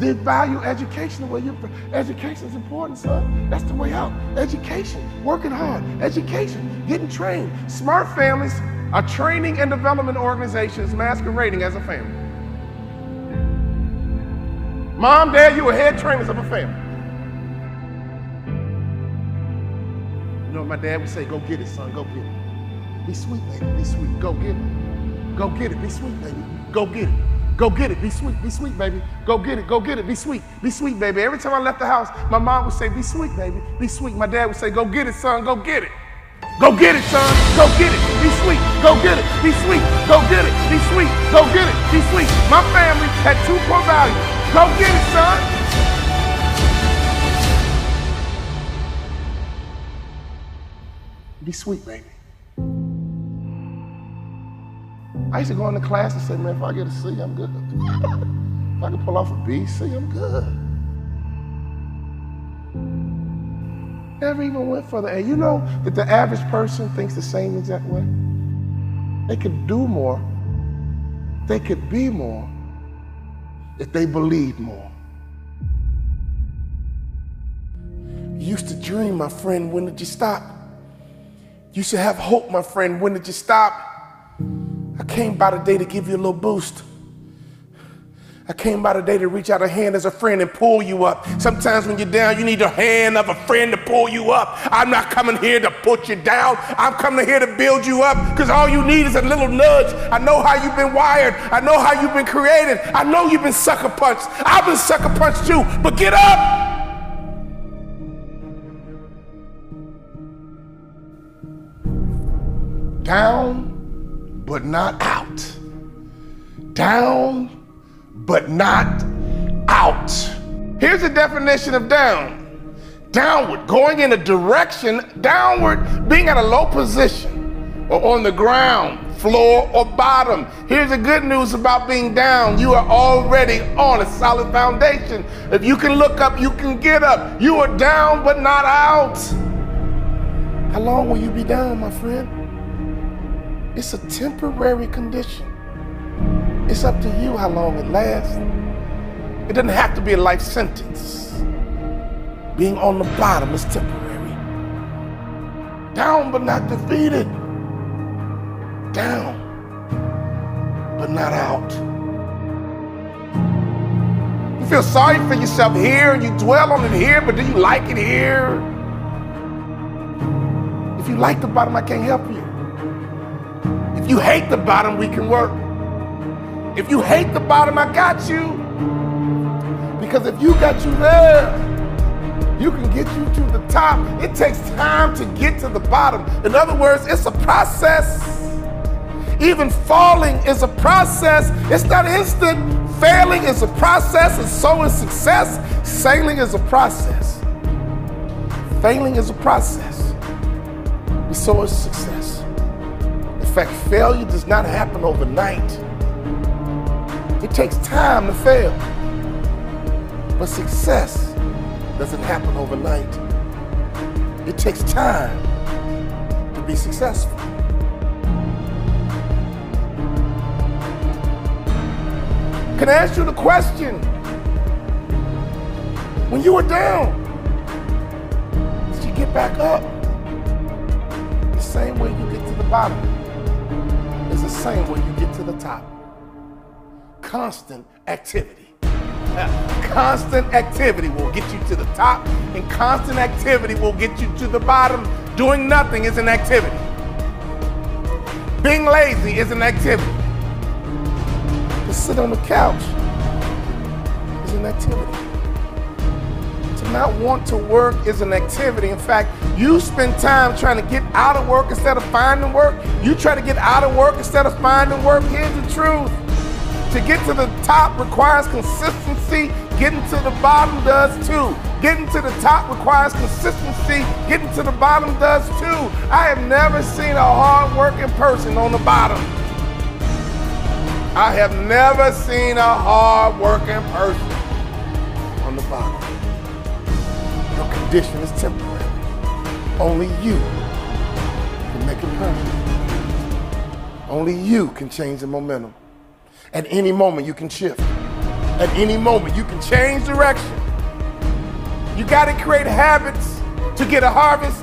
devalue education the way you, education is important, son. That's the way out. Education, working hard, education, getting trained. Smart families are training and development organizations masquerading as a family. Mom, dad, you were head trainers of a family. You know, my dad would say, go get it, son, go get it. Be sweet, baby, be sweet, go get it. Go get it, be sweet, baby, go get it. Go get it, be sweet, baby. Go get it, be sweet, baby. Every time I left the house, my mom would say, be sweet, baby, be sweet. My dad would say, go get it, son, go get it. Go get it, son, go get it, be sweet. Go get it, be sweet, go get it, be sweet. Go get it, be sweet. My family had two core values. Go get it, son. Be sweet, baby. I used to go into class and say, man, if I get a C, I'm good. If I can pull off a B, C, I'm good. Never even went for the A. You know that the average person thinks the same exact way? They could do more, they could be more, if they believed more. You used to dream, my friend, when did you stop? You used to have hope, my friend, when did you stop? I came by today to give you a little boost. I came by today to reach out a hand as a friend and pull you up. Sometimes when you're down, you need a hand of a friend to pull you up. I'm not coming here to put you down. I'm coming here to build you up because all you need is a little nudge. I know how you've been wired. I know how you've been created. I know you've been sucker punched. I've been sucker punched too, but get up. Down, but not out. Down, but not out. Here's the definition of down. Downward, going in a direction, downward, being at a low position or on the ground, floor or bottom. Here's the good news about being down. You are already on a solid foundation. If you can look up, you can get up. You are down, but not out. How long will you be down, my friend? It's a temporary condition. It's up to you how long it lasts. It doesn't have to be a life sentence. Being on the bottom is temporary. Down but not defeated. Down but not out. You feel sorry for yourself here and you dwell on it here, but do you like it here? If you like the bottom, I can't help you. If you hate the bottom, we can work. If you hate the bottom, I got you. Because if you got you there, you can get you to the top. It takes time to get to the bottom. In other words, it's a process. Even falling is a process. It's not instant. Failing is a process, and so is success. Sailing is a process. Failing is a process, and so is success. In fact, failure does not happen overnight. It takes time to fail. But success doesn't happen overnight. It takes time to be successful. Can I ask you the question? When you were down, did you get back up? The same way you get to the bottom. It's the same way you get to the top. Constant activity. Constant activity will get you to the top, and constant activity will get you to the bottom. Doing nothing is an activity. Being lazy is an activity. To sit on the couch is an activity. To not want to work is an activity. In fact, you spend time trying to get out of work instead of finding work. You try to get out of work instead of finding work. Here's the truth. To get to the top requires consistency. Getting to the bottom does too. Getting to the top requires consistency. Getting to the bottom does too. I have never seen a hard-working person on the bottom. I have never seen a hard-working person on the bottom. Your condition is temporary. Only you can make it permanent. Only you can change the momentum. At any moment you can shift. At any moment you can change direction. You gotta create habits to get a harvest.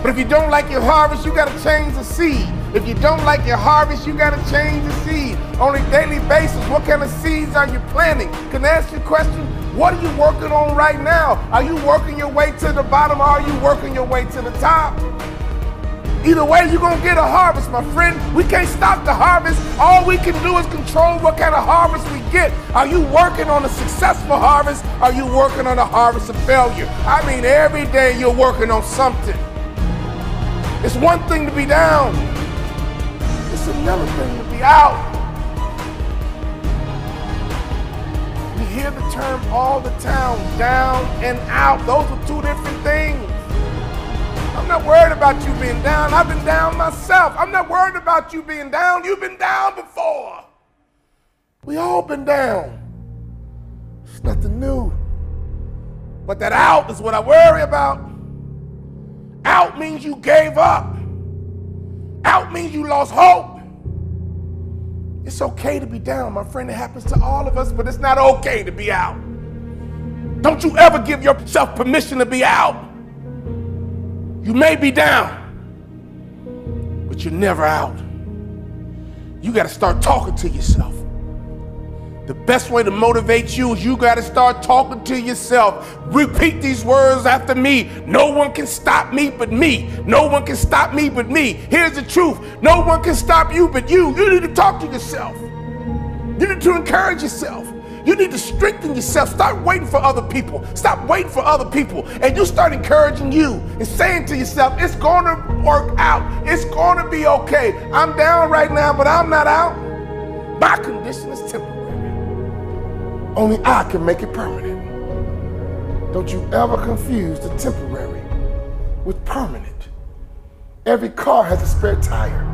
But if you don't like your harvest, you gotta change the seed. If you don't like your harvest, you gotta change the seed. On a daily basis, what kind of seeds are you planting? Can I ask you a question? What are you working on right now? Are you working your way to the bottom or are you working your way to the top? Either way, you're gonna get a harvest, my friend. We can't stop the harvest. All we can do is control what kind of harvest we get. Are you working on a successful harvest? Are you working on a harvest of failure? I mean, every day you're working on something. It's one thing to be down. It's another thing to be out. We hear the term all the time, down and out. Those are two different things. I'm not worried about you being down. I've been down myself. I'm not worried about you being down. You've been down before. We all been down. It's nothing new. But that out is what I worry about. Out means you gave up. Out means you lost hope. It's okay to be down, my friend. It happens to all of us, but it's not okay to be out. Don't you ever give yourself permission to be out. You may be down, but you're never out. You got to start talking to yourself. The best way to motivate you is you got to start talking to yourself. Repeat these words after me. No one can stop me but me. No one can stop me but me. Here's the truth. No one can stop you but you. You need to talk to yourself. You need to encourage yourself. You need to strengthen yourself. Start waiting for other people. Stop waiting for other people. And you start encouraging you and saying to yourself, it's going to work out. It's going to be okay. I'm down right now, but I'm not out. My condition is temporary. Only I can make it permanent. Don't you ever confuse the temporary with permanent. Every car has a spare tire.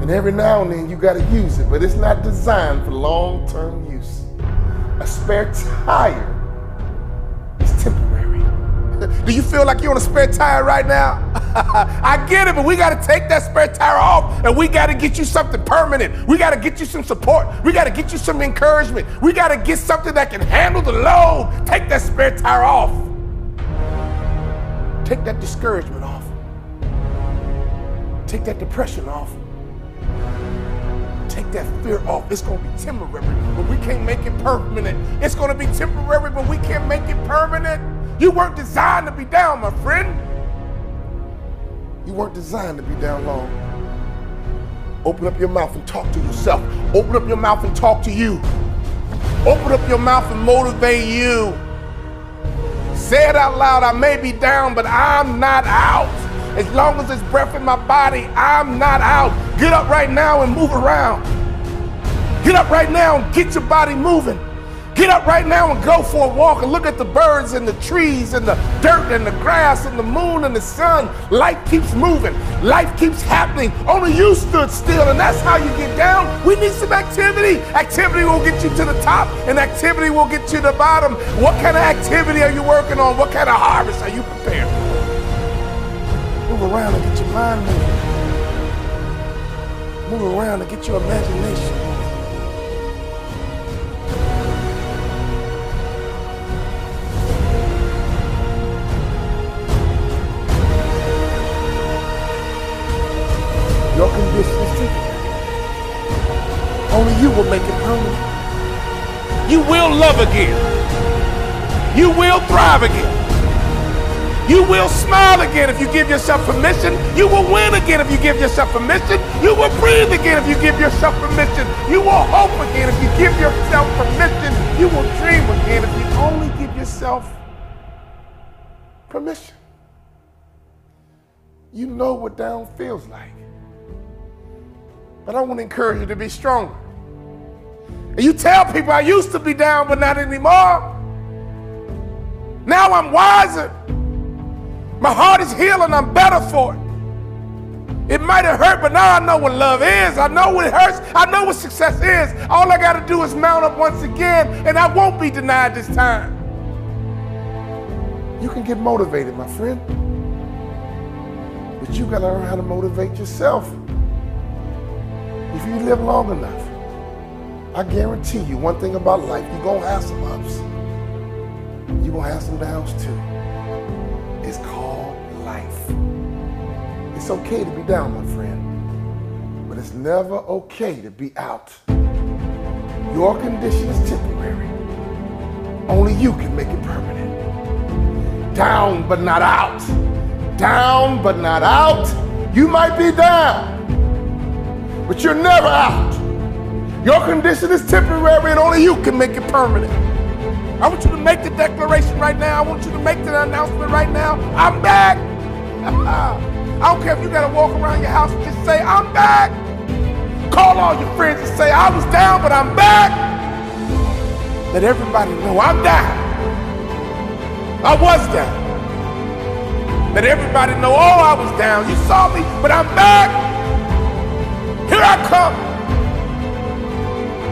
And every now and then you got to use it, but it's not designed for long-term use. A spare tire is temporary. Do you feel like you're on a spare tire right now? I get it, but we got to take that spare tire off and we got to get you something permanent. We got to get you some support. We got to get you some encouragement. We got to get something that can handle the load. Take that spare tire off. Take that discouragement off. Take that depression off. Take that fear off. It's going to be temporary, but we can't make it permanent. It's going to be temporary, but we can't make it permanent. You weren't designed to be down, my friend. You weren't designed to be down long. Open up your mouth and talk to yourself. Open up your mouth and talk to you. Open up your mouth and motivate you. Say it out loud. I may be down, but I'm not out. As long as there's breath in my body, I'm not out. Get up right now and move around. Get up right now and get your body moving. Get up right now and go for a walk and look at the birds and the trees and the dirt and the grass and the moon and the sun. Life keeps moving. Life keeps happening. Only you stood still, and that's how you get down. We need some activity. Activity will get you to the top, and activity will get you to the bottom. What kind of activity are you working on? What kind of harvest are you preparing for? Move around and get your mind moving. Move around and get your imagination moving. Your condition is temporary. Only you will make it permanent. You will love again. You will thrive again. You will smile again if you give yourself permission. You will win again if you give yourself permission. You will breathe again if you give yourself permission. You will hope again if you give yourself permission. You will dream again if you only give yourself permission. You know what down feels like. But I want to encourage you to be stronger. And you tell people, I used to be down, but not anymore. Now I'm wiser. My heart is healing, I'm better for it. It might have hurt, but now I know what love is. I know what it hurts. I know what success is. All I got to do is mount up once again, and I won't be denied this time. You can get motivated, my friend. But you got to learn how to motivate yourself. If you live long enough, I guarantee you one thing about life, you're going to have some ups. You're going to have some downs, too. It's called life. It's okay to be down, my friend, but it's never okay to be out. Your condition is temporary. Only you can make it permanent. Down but not out. Down but not out. You might be down, but you're never out. Your condition is temporary and only you can make it permanent. I want you to make the declaration right now. I want you to make the announcement right now. I'm back. I don't care if you gotta walk around your house and just say, I'm back. Call all your friends and say, I was down, but I'm back. Let everybody know I'm down. I was down. Let everybody know, oh, I was down. You saw me, but I'm back. Here I come.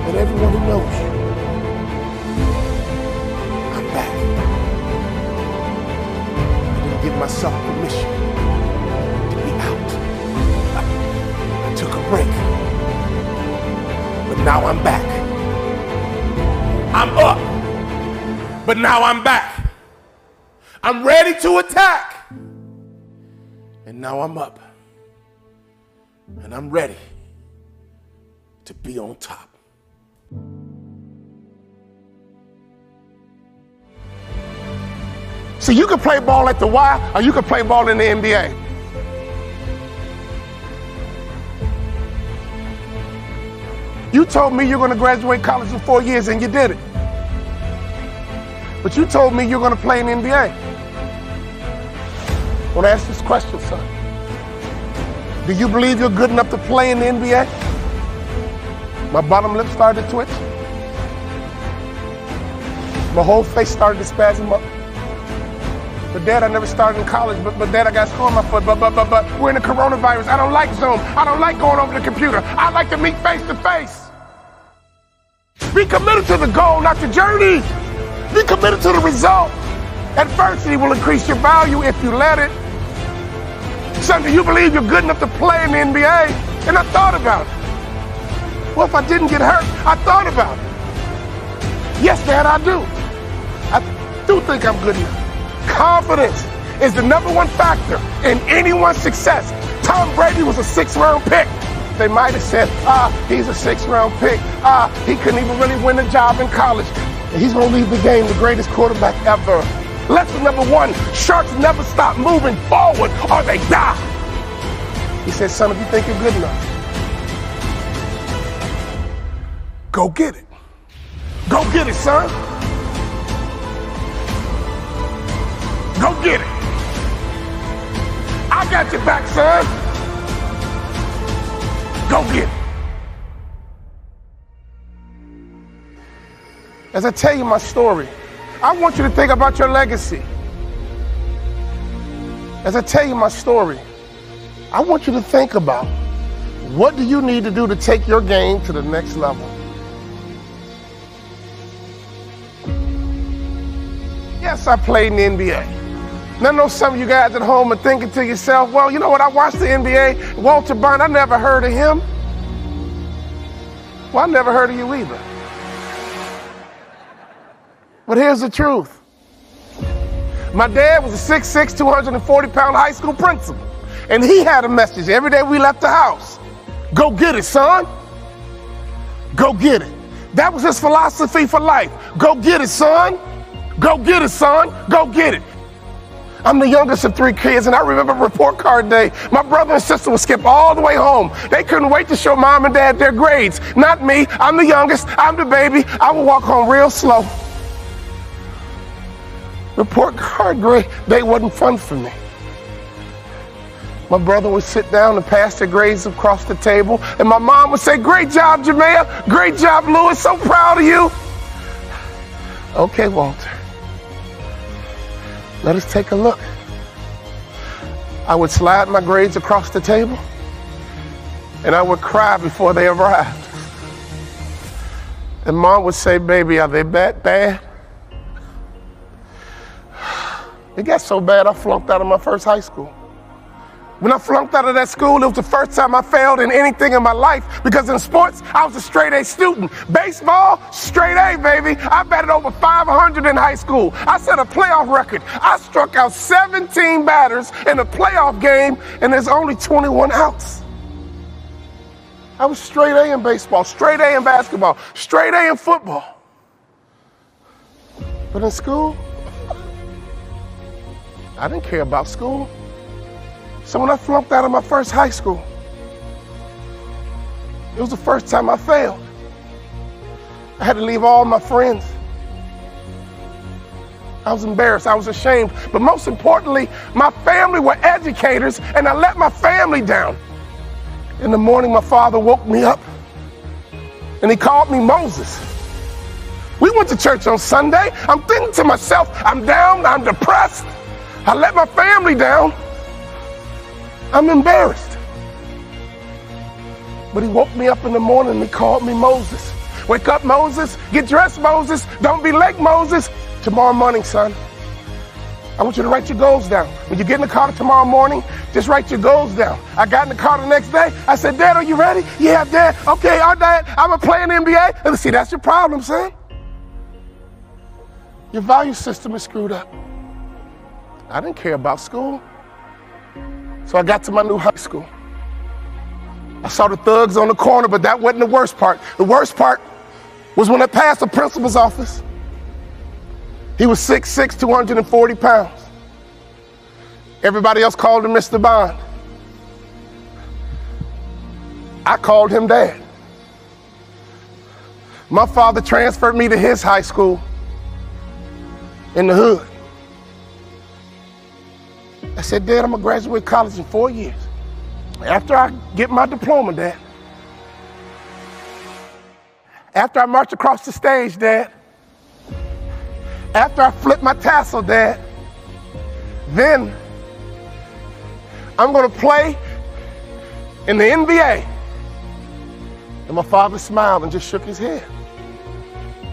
Let everyone who knows you, I'm back. I'm gonna give myself permission. Took a break, but now I'm back. I'm up, but now I'm back. I'm ready to attack, and now I'm up, and I'm ready to be on top. So you can play ball at the Y, or you can play ball in the NBA. You told me you're going to graduate college in 4 years, and you did it. But you told me you're going to play in the NBA. I want to ask this question, son. Do you believe you're good enough to play in the NBA? My bottom lip started to twitch. My whole face started to spasm up. But Dad, I never started in college. But Dad, I got score on my foot. But we're in the coronavirus. I don't like Zoom. I don't like going over the computer. I like to meet face to face. Be committed to the goal, not the journey. Be committed to the result. Adversity will increase your value if you let it. Son, do you believe you're good enough to play in the NBA? And I thought about it. Well, if I didn't get hurt, I thought about it. Yes, Dad, I do. I do think I'm good enough. Confidence is the #1 factor in anyone's success. Tom Brady was a 6th round pick. They might have said, he's a 6th round pick. He couldn't even really win a job in college. And he's going to leave the game the greatest quarterback ever. Lesson #1, sharks never stop moving forward or they die. He said, son, if you think you're good enough, go get it. Go get it, son. Go get it. I got your back, son. Go get it. As I tell you my story, I want you to think about your legacy. As I tell you my story, I want you to think about what do you need to do to take your game to the next level? Yes, I played in the NBA. And I know some of you guys at home are thinking to yourself, well, you know what, I watched the NBA, Walter Bond, I never heard of him. Well, I never heard of you either. But here's the truth. My dad was a 6'6", 240-pound high school principal, and he had a message every day we left the house. Go get it, son. Go get it. That was his philosophy for life. Go get it, son. Go get it, son. Go get it. I'm the youngest of 3 kids, and I remember report card day. My brother and sister would skip all the way home. They couldn't wait to show mom and dad their grades. Not me. I'm the youngest. I'm the baby. I would walk home real slow. Report card grade day wasn't fun for me. My brother would sit down and pass the grades across the table, and my mom would say, "Great job, Jamea. Great job, Lewis. So proud of you." Okay, Walter, let us take a look. I would slide my grades across the table, and I would cry before they arrived. And mom would say, "Baby, are they that bad?" It got so bad I flunked out of my first high school. When I flunked out of that school, it was the first time I failed in anything in my life, because in sports, I was a straight A student. Baseball, straight A, baby. I batted over 500 in high school. I set a playoff record. I struck out 17 batters in a playoff game, and there's only 21 outs. I was straight A in baseball, straight A in basketball, straight A in football. But in school, I didn't care about school. So when I flunked out of my first high school, it was the first time I failed. I had to leave all my friends. I was embarrassed, I was ashamed, but most importantly, my family were educators, and I let my family down. In the morning, my father woke me up, and he called me Moses. We went to church on Sunday. I'm thinking to myself, I'm down, I'm depressed. I let my family down. I'm embarrassed. But he woke me up in the morning, and he called me Moses. "Wake up, Moses. Get dressed, Moses. Don't be late, Moses. Tomorrow morning, son, I want you to write your goals down. When you get in the car tomorrow morning, just write your goals down." I got in the car the next day. I said, "Dad, are you ready?" "Yeah, Dad." "Okay, all right, I'm going to play in the NBA. And see, that's your problem, son. Your value system is screwed up. I didn't care about school. So I got to my new high school. I saw the thugs on the corner, but that wasn't the worst part. The worst part was when I passed the principal's office. He was 6'6", 240 pounds. Everybody else called him Mr. Bond. I called him Dad. My father transferred me to his high school in the hood. I said, "Dad, I'm gonna graduate college in 4 years. After I get my diploma, Dad. After I march across the stage, Dad. After I flip my tassel, Dad, then I'm gonna play in the NBA." And my father smiled and just shook his head.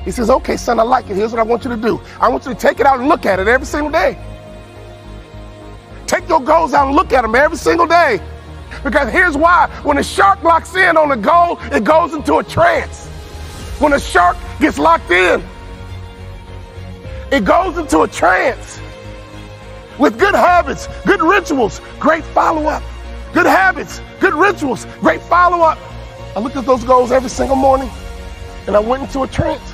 He says, "Okay, son, I like it. Here's what I want you to do. I want you to take it out and look at it every single day. Take your goals out and look at them every single day. Because here's why. When a shark locks in on a goal, it goes into a trance. When a shark gets locked in, it goes into a trance. With good habits, good rituals, great follow-up. Good habits, good rituals, great follow-up." I looked at those goals every single morning, and I went into a trance.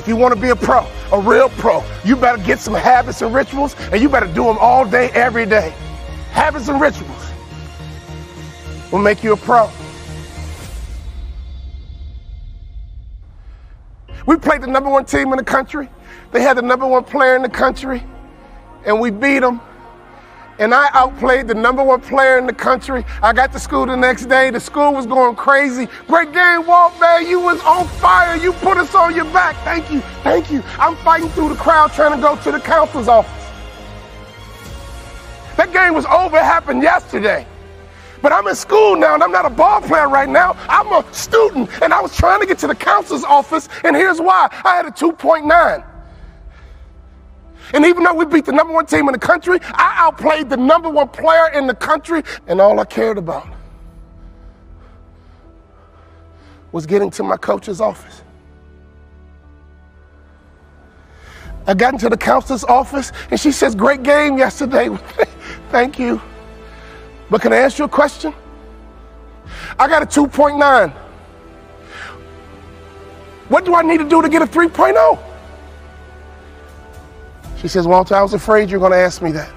If you want to be a pro, a real pro, you better get some habits and rituals, and you better do them all day, every day. Habits and rituals will make you a pro. We played the #1 team in the country. They had the #1 player in the country, and we beat them. And I outplayed the #1 player in the country. I got to school the next day. The school was going crazy. "Great game, Walt, man. You was on fire. You put us on your back. Thank you. Thank you." I'm fighting through the crowd trying to go to the counselor's office. That game was over. It happened yesterday. But I'm in school now, and I'm not a ball player right now. I'm a student, and I was trying to get to the counselor's office, and here's why. I had a 2.9. And even though we beat the #1 team in the country, I outplayed the #1 player in the country, and all I cared about was getting to my coach's office. I got into the counselor's office, and she says, "Great game yesterday." "Thank you. But can I ask you a question? I got a 2.9. What do I need to do to get a 3.0? She says, "Walter, I was afraid you were going to ask me that.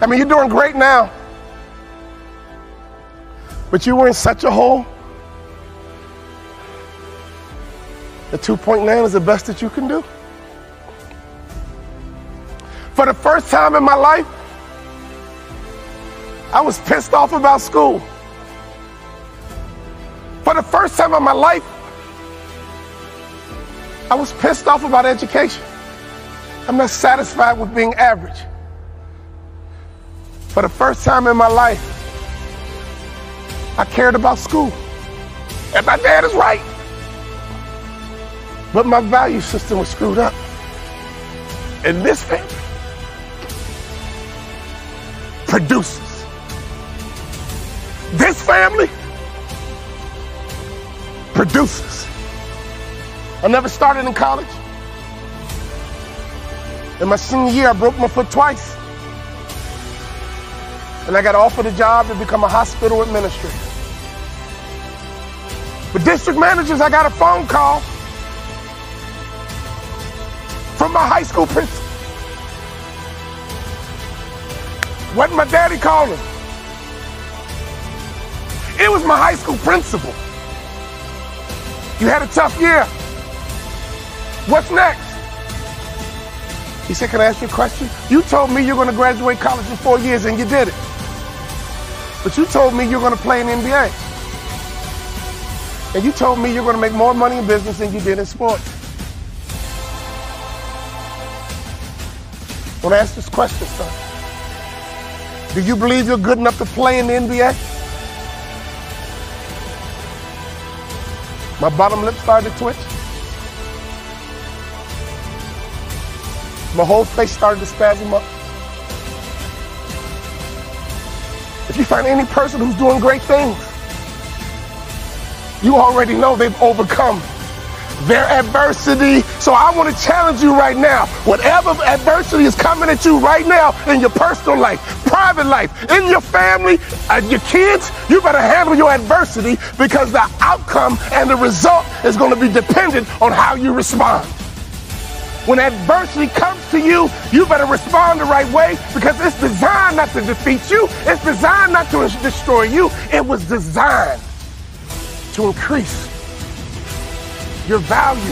I mean, you're doing great now, but you were in such a hole. The 2.9 is the best that you can do." For the first time in my life, I was pissed off about school. For the first time in my life, I was pissed off about education. I'm not satisfied with being average. For the first time in my life, I cared about school. And my dad is right. But my value system was screwed up. And this thing produces. This family produces. I never started in college. In my senior year, I broke my foot twice. And I got offered a job to become a hospital administrator. With district managers, I got a phone call from my high school principal. Wasn't my daddy calling. It was my high school principal. You had a tough year. What's next? He said, can I ask you a question? You told me you're going to graduate college in 4 years, and you did it. But you told me you're going to play in the NBA. And you told me you're going to make more money in business than you did in sports. I want to ask this question, son. Do you believe you're good enough to play in the NBA? My bottom lip started to twitch. My whole face started to spasm up. If you find any person who's doing great things, you already know they've overcome their adversity. So I want to challenge you right now. Whatever adversity is coming at you right now in your personal life, private life, in your family, your kids, you better handle your adversity, because the outcome and the result is going to be dependent on how you respond. When adversity comes to you, you better respond the right way, because it's designed not to defeat you. It's designed not to destroy you. It was designed to increase your value.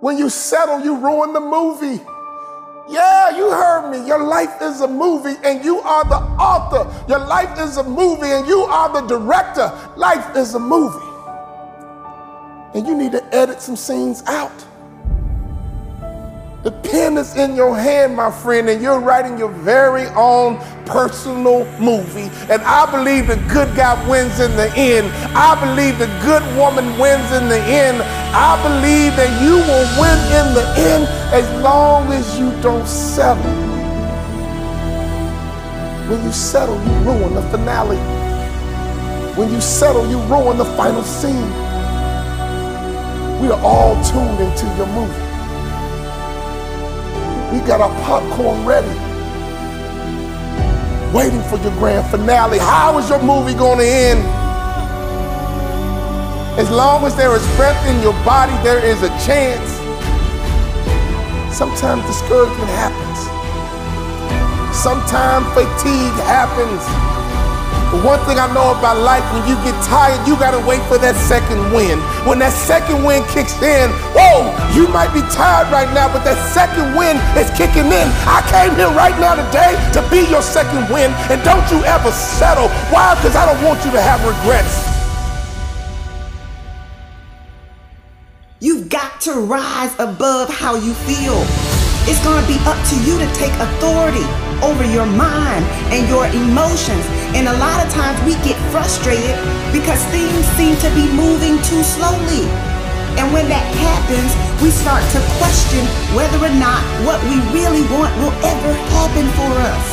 When you settle, you ruin the movie. Yeah, you heard me. Your life is a movie, and you are the author. Your life is a movie, and you are the director. Life is a movie. And you need to edit some scenes out. The pen is in your hand, my friend, and you're writing your very own personal movie. And I believe the good guy wins in the end. I believe the good woman wins in the end. I believe that you will win in the end as long as you don't settle. When you settle, you ruin the finale. When you settle, you ruin the final scene. We are all tuned into your movie. We got our popcorn ready, waiting for your grand finale. How is your movie going to end? As long as there is breath in your body, there is a chance. Sometimes discouragement happens. Sometimes fatigue happens. But one thing I know about life, when you get tired, you got to wait for that second wind. When that second wind kicks in, whoa, you might be tired right now, but that second wind is kicking in. I came here right now today to be your second wind, and don't you ever settle. Why? Because I don't want you to have regrets. You've got to rise above how you feel. It's going to be up to you to take authority over your mind and your emotions. And a lot of times we get frustrated because things seem to be moving too slowly. And when that happens, we start to question whether or not what we really want will ever happen for us.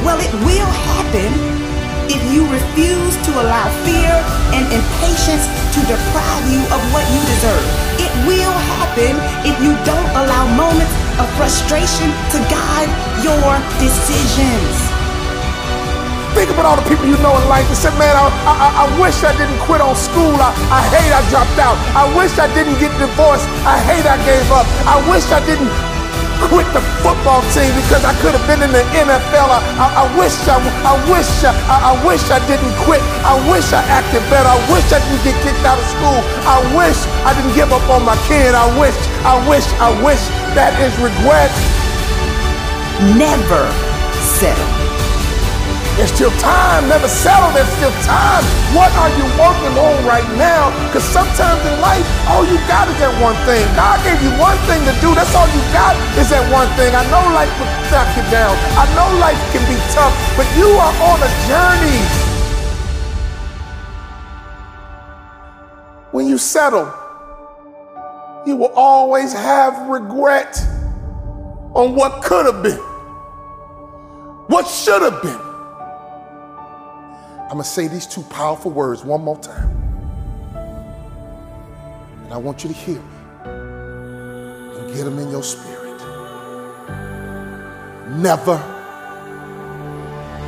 Well, it will happen if you refuse to allow fear and impatience to deprive you of what you deserve. It will happen if you don't allow moments of frustration to guide your decisions. Think about all the people you know in life that said, man, I wish I didn't quit on school. I hate I dropped out. I wish I didn't get divorced. I hate I gave up. I wish I didn't quit the football team because I could have been in the NFL. I wish I didn't quit. I wish I acted better. I wish I didn't get kicked out of school. I wish I didn't give up on my kid. I wish. That is regret. Never settle. There's still time. Never settle. There's still time. What are you working on right now? Because sometimes in life, all you got is that one thing. God gave you one thing to do. That's all you got is that one thing. I know life will knock you down. I know life can be tough, but you are on a journey. When you settle, you will always have regret on what could have been, what should have been. I'm going to say these two powerful words one more time. And I want you to hear me and get them in your spirit. Never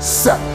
settle.